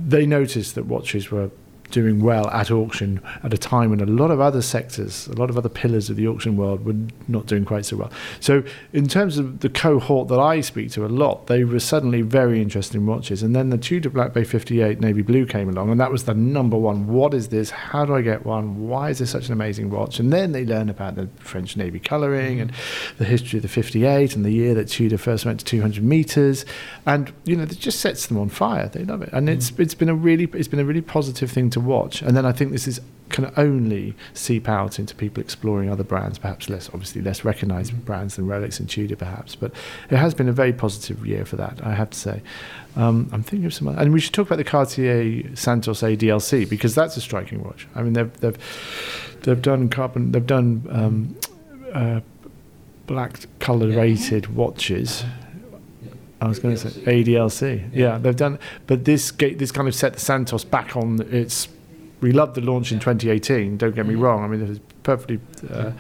They noticed that watches were doing well at auction at a time when a lot of other sectors, a lot of other pillars of the auction world were not doing quite so well. So in terms of the cohort that I speak to a lot, they were suddenly very interested in watches. And then the Tudor Black Bay fifty-eight Navy Blue came along, and that was the number one. What is this? How do I get one? Why is this such an amazing watch? And then they learn about the French Navy colouring and the history of the fifty-eight and the year that Tudor first went to two hundred metres. And, you know, it just sets them on fire. They love it. And it's it's been a really it's been a really positive thing to watch, and then I think this is can only seep out into people exploring other brands, perhaps less obviously less recognised mm-hmm. brands than Rolex and Tudor, perhaps. But it has been a very positive year for that, I have to say. Um, I'm thinking of some, other, and we should talk about the Cartier Santos A D L C because that's a striking watch. I mean, they've they've they've done carbon, they've done um, uh, black colorated yeah. watches. I was going to say A D L C. Yeah, yeah they've done, but this gate, this kind of set the Santos back on its. We loved the launch yeah. in twenty eighteen. Don't get me wrong. I mean, it was perfectly, uh,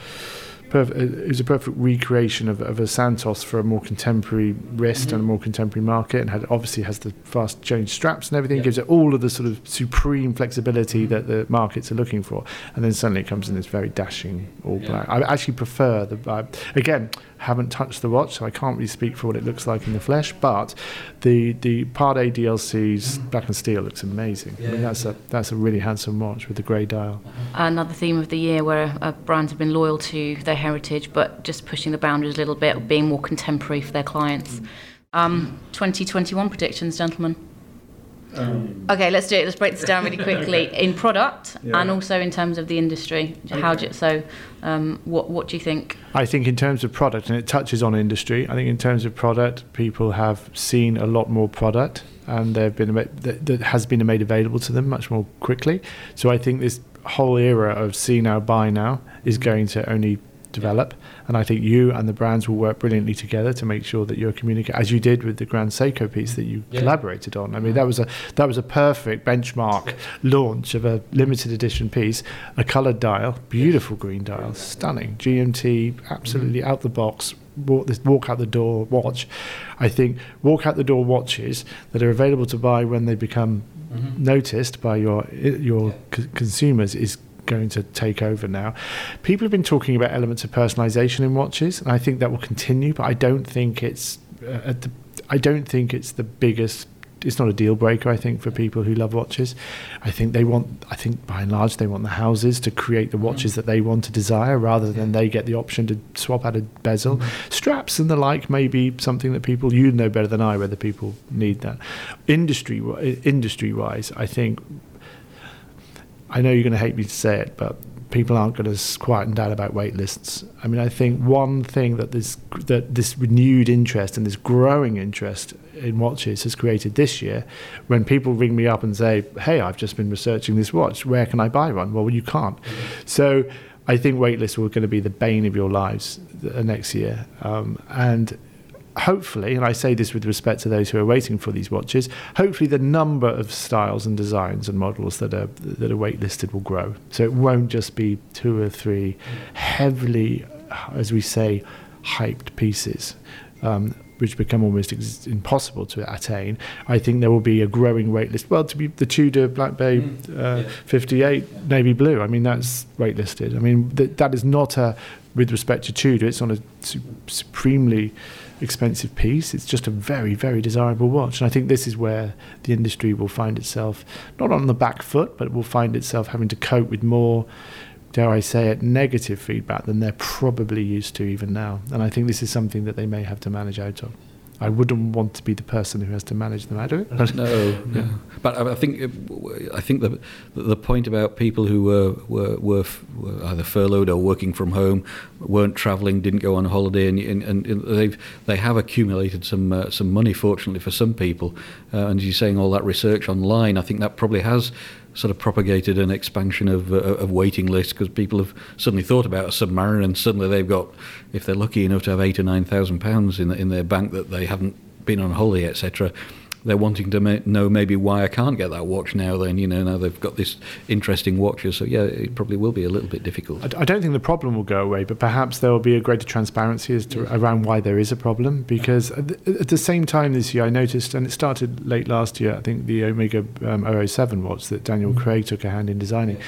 perfect. It was a perfect recreation of, of a Santos for a more contemporary wrist mm-hmm. and a more contemporary market, and had obviously has the fast change straps and everything. Yeah. It gives it all of the sort of supreme flexibility mm-hmm. that the markets are looking for, and then suddenly it comes in this very dashing all yeah. black. I actually prefer the uh, again. Haven't touched the watch, so I can't really speak for what it looks like in the flesh, but the the Part A D L C's black and steel looks amazing. Yeah, I mean, that's yeah. a that's a really handsome watch with the grey dial. Another theme of the year where uh, brands have been loyal to their heritage, but just pushing the boundaries a little bit, being more contemporary for their clients. Um, twenty twenty-one predictions, gentlemen. Um, okay, let's do it. Let's break this down really quickly okay. in product yeah. and also in terms of the industry. How do you, so, um, what what do you think? I think in terms of product, and it touches on industry. I think in terms of product, people have seen a lot more product, and they've been that, that has been made available to them much more quickly. So I think this whole era of see now, buy now is going to only develop. Yeah. And I think you and the brands will work brilliantly together to make sure that you're communicating, as you did with the Grand Seiko piece that you yeah. collaborated on. I mean, that was a that was a perfect benchmark launch of a limited edition piece, a coloured dial, beautiful yeah. green dial, yeah. stunning, G M T, absolutely mm-hmm. out the box. Walk, this, walk out the door watch. I think walk out the door watches that are available to buy when they become mm-hmm. noticed by your your yeah. c- consumers is going to take over now. People have been talking about elements of personalization in watches, and I think that will continue, but I don't think it's uh, the, I don't think it's the biggest. It's not a deal breaker, I think, for people who love watches. I think they want, I think by and large, they want the houses to create the watches mm. that they want to desire, rather than yeah. they get the option to swap out a bezel. Mm. Straps and the like may be something that people, you know better than I, whether people need that. Industry, industry-wise, I think, I know you're going to hate me to say it, but people aren't going to quieten down about wait lists. I mean, I think one thing that this that this renewed interest and this growing interest in watches has created this year, when people ring me up and say, "Hey, I've just been researching this watch. Where can I buy one?" Well, you can't. Mm-hmm. So, I think wait lists were going to be the bane of your lives next year, um, and. Hopefully, and I say this with respect to those who are waiting for these watches, hopefully the number of styles and designs and models that are that are waitlisted will grow. So it won't just be two or three heavily, as we say, hyped pieces, um, which become almost ex- impossible to attain. I think there will be a growing waitlist. Well, to be the Tudor Black Bay mm, uh, yeah. fifty-eight yeah. navy blue. I mean, that's waitlisted. I mean, th- that is not a. With respect to Tudor, it's on a su- supremely expensive piece. It's just a very, very desirable watch. And I think this is where the industry will find itself, not on the back foot, but will find itself having to cope with more, dare I say it, negative feedback than they're probably used to even now. And I think this is something that they may have to manage out of. I wouldn't want to be the person who has to manage them. I do. No, no. Yeah. But I think I think the the point about people who were were, were either furloughed or working from home, weren't travelling, didn't go on holiday, and and, and they've they have accumulated some uh, some money. Fortunately for some people, uh, and as you're saying, all that research online, I think that probably has sort of propagated an expansion of uh, of waiting lists, because people have suddenly thought about a submariner, and suddenly they've got, if they're lucky enough to have eight or nine thousand pounds in in their bank that they haven't been on holiday, et cetera, they're wanting to ma- know maybe why I can't get that watch now. Then you know now they've got this interesting watches, so yeah, it probably will be a little bit difficult. I, I don't think the problem will go away, but perhaps there will be a greater transparency as to yes. around why there is a problem. Because at the, at the same time this year, I noticed, and it started late last year, I think the Omega um, oh oh seven watch that Daniel mm-hmm. Craig took a hand in designing. Yeah.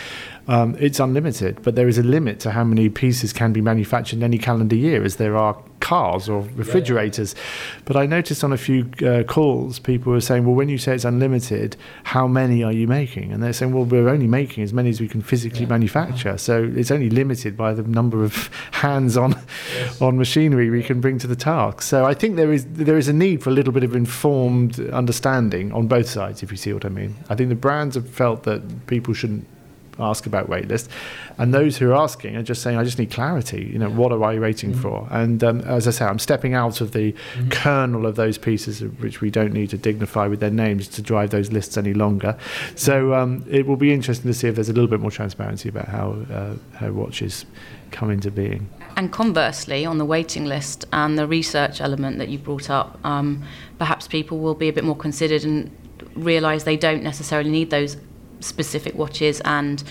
Um, it's unlimited, but there is a limit to how many pieces can be manufactured in any calendar year, as there are cars or refrigerators. Yeah, yeah. But I noticed on a few uh, calls, people were saying, well, when you say it's unlimited, how many are you making? And they're saying, well, we're only making as many as we can physically yeah. manufacture. Yeah. So it's only limited by the number of hands on yes. on machinery we can bring to the task. So I think there is there is a need for a little bit of informed understanding on both sides, if you see what I mean. I think the brands have felt that people shouldn't ask about waitlist, and those who are asking are just saying, I just need clarity, you know, yeah. what am I waiting mm-hmm. for? And um, as I say, I'm stepping out of the mm-hmm. kernel of those pieces which we don't need to dignify with their names to drive those lists any longer. So um, it will be interesting to see if there's a little bit more transparency about how uh, how watches come into being. And conversely, on the waiting list and the research element that you brought up, um, perhaps people will be a bit more considered and realise they don't necessarily need those specific watches, and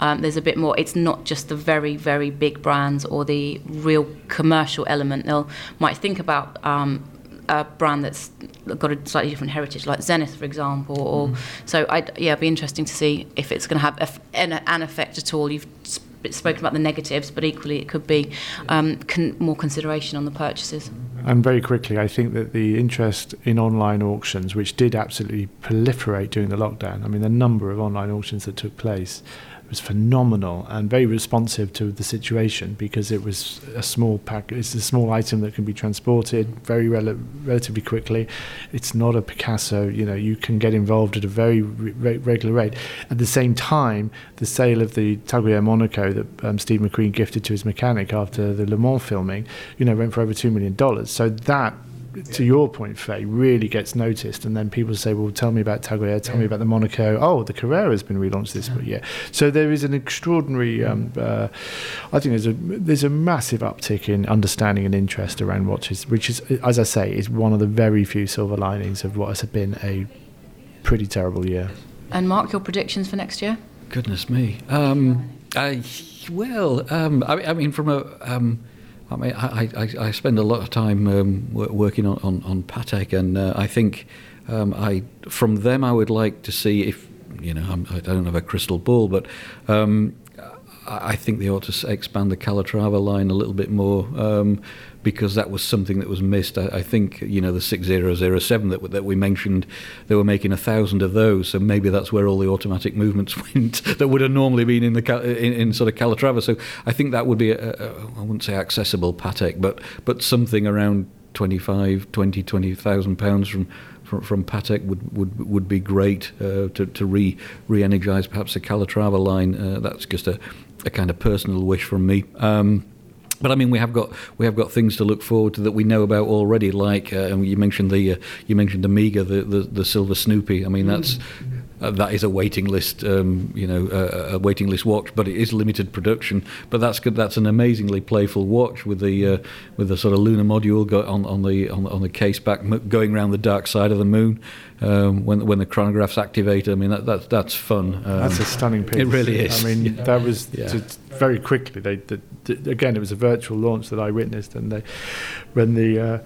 um, there's a bit more. It's not just the very, very big brands or the real commercial element. They'll might think about um, a brand that's got a slightly different heritage, like Zenith, for example. Or mm. so, I'd, yeah, it'd be interesting to see if it's going to have an, an effect at all. You've sp- spoken about the negatives, but equally it could be um, con- more consideration on the purchases. And very quickly, I think that the interest in online auctions, which did absolutely proliferate during the lockdown, I mean, the number of online auctions that took place was phenomenal and very responsive to the situation, because it was a small pack, it's a small item that can be transported very rel- relatively quickly. It's not a Picasso, you know, you can get involved at a very re- regular rate. At the same time, the sale of the Tag Heuer Monaco that um, Steve McQueen gifted to his mechanic after the Le Mans filming, you know, went for over two million dollars. So that to yeah. your point, Faye, really gets noticed. And then people say, well, tell me about Tag Heuer, tell yeah. me about the Monaco. Oh, the Carrera has been relaunched this year. Yeah. So there is an extraordinary, um, uh, I think there's a there's a massive uptick in understanding and interest around watches, which is, as I say, is one of the very few silver linings of what has been a pretty terrible year. And Mark, your predictions for next year? Goodness me. Um, I, well, um, I, I mean, from a... Um, I mean, I, I, I spend a lot of time um, working on, on, on Patek, and uh, I think um, I from them I would like to see if, you know, I'm, I don't have a crystal ball, but um, I think they ought to expand the Calatrava line a little bit more um, because that was something that was missed. I, I think, you know, the six thousand seven that, that we mentioned, they were making a thousand of those, so maybe that's where all the automatic movements went that would have normally been in the in, in sort of Calatrava. So I think that would be, a, a, I wouldn't say accessible Patek, but but something around twenty-five, twenty, twenty thousand pounds from from Patek would, would would be great uh, to to re re-energize perhaps the Calatrava line. Uh, that's just a, a kind of personal wish from me. Um, but I mean, we have got we have got things to look forward to that we know about already. Like uh, you mentioned the uh, you mentioned Omega, the, the the silver Snoopy. I mean, that's uh, that is a waiting list, um, you know, uh, a waiting list watch, but it is limited production. But that's good. That's an amazingly playful watch with the uh, with the sort of lunar module go on on the on, on the case back, going around the dark side of the moon. Um, when when the chronograph's activated, I mean that, that that's fun. Um, that's a stunning piece. It really is. I mean, yeah. that was yeah. just very quickly. They, they, they again, it was a virtual launch that I witnessed, and they when the uh,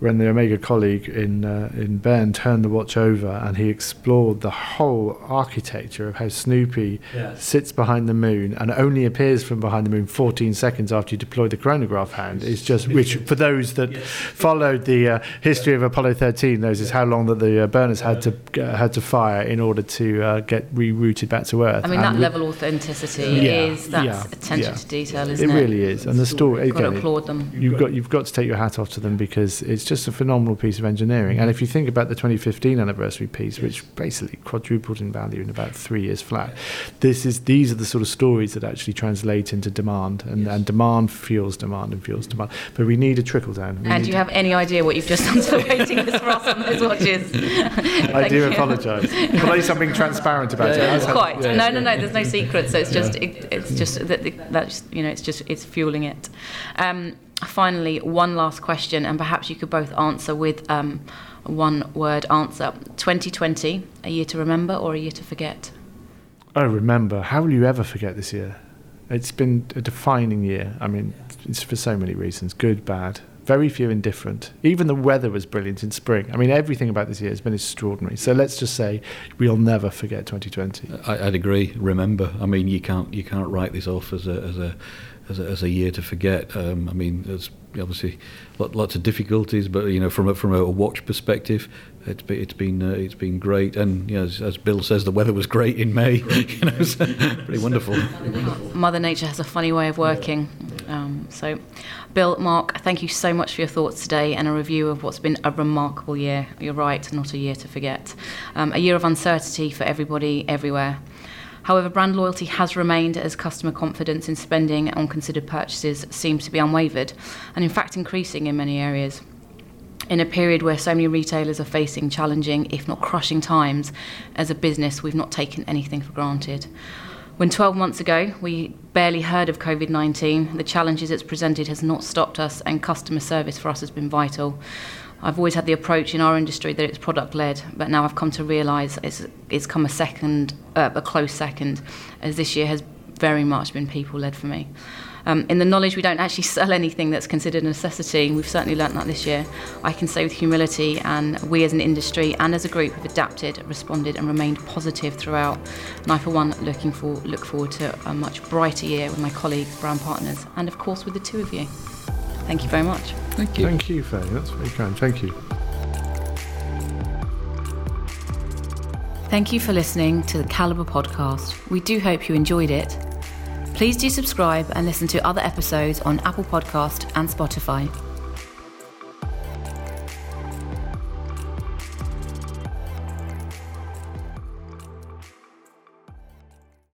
when the Omega colleague in uh, in Bern turned the watch over, and he explored the whole architecture of how Snoopy yeah. sits behind the moon and only appears from behind the moon fourteen seconds after you deploy the chronograph hand. It's just which for those that yes. followed the uh, history yeah. of Apollo thirteen, those yeah. is how long that the uh, burners had to uh, had to fire in order to uh, get rerouted back to Earth. I mean, that and level of authenticity yeah, is that's yeah, attention yeah. to detail, isn't it? It really is, and the story. You've got again, to applaud them. You've got you've got to take your hat off to them because it's just a phenomenal piece of engineering. And if you think about the twenty fifteen anniversary piece, which basically quadrupled in value in about three years flat, this is these are the sort of stories that actually translate into demand, and, yes. and demand fuels demand and fuels demand. But we need a trickle down. We and do you have any idea what you've just done to the waiting list for us on those watches? I do you. apologise. At least I'm being transparent about yeah, it. Yeah, quite. Yeah, no, yeah. no, no. There's no secret. So it's just, yeah. it, it's just that that's you know, it's just it's fueling it. Um, finally, one last question, and perhaps you could both answer with um, a one-word answer. twenty twenty, a year to remember or a year to forget? Oh, remember. How will you ever forget this year? It's been a defining year. I mean, it's for so many reasons, good, bad. Very few indifferent. Even the weather was brilliant in spring. I mean, everything about this year has been extraordinary. So let's just say we'll never forget twenty twenty. I, I'd agree. Remember, I mean, you can't you can't write this off as a as a as a, as a year to forget. Um, I mean, there's obviously lots of difficulties, but you know, from a, from a watch perspective, it's been it's been uh, it's been great. And you know, as, as Bill says, the weather was great in May. You know, so pretty wonderful. Mother Nature has a funny way of working. Um, so, Bill, Mark, thank you so much for your thoughts today and a review of what's been a remarkable year. You're right, not a year to forget. Um, a year of uncertainty for everybody, everywhere. However, brand loyalty has remained as customer confidence in spending on considered purchases seems to be unwavered and, in fact, increasing in many areas. In a period where so many retailers are facing challenging, if not crushing times, as a business, we've not taken anything for granted. When twelve months ago we barely heard of COVID nineteen, the challenges it's presented has not stopped us, and customer service for us has been vital. I've always had the approach in our industry that it's product-led, but now I've come to realise it's, it's come a second, uh, a close second, as this year has very much been people-led for me. Um, in the knowledge we don't actually sell anything that's considered a necessity, we've certainly learnt that this year. I can say with humility, and we as an industry and as a group have adapted, responded and remained positive throughout. And I for one looking for, look forward to a much brighter year with my colleagues, brand partners and of course with the two of you. Thank you very much. Thank you. Thank you, Faye. That's very kind. Thank you. Thank you for listening to the Calibre podcast. We do hope you enjoyed it. Please do subscribe and listen to other episodes on Apple Podcast and Spotify.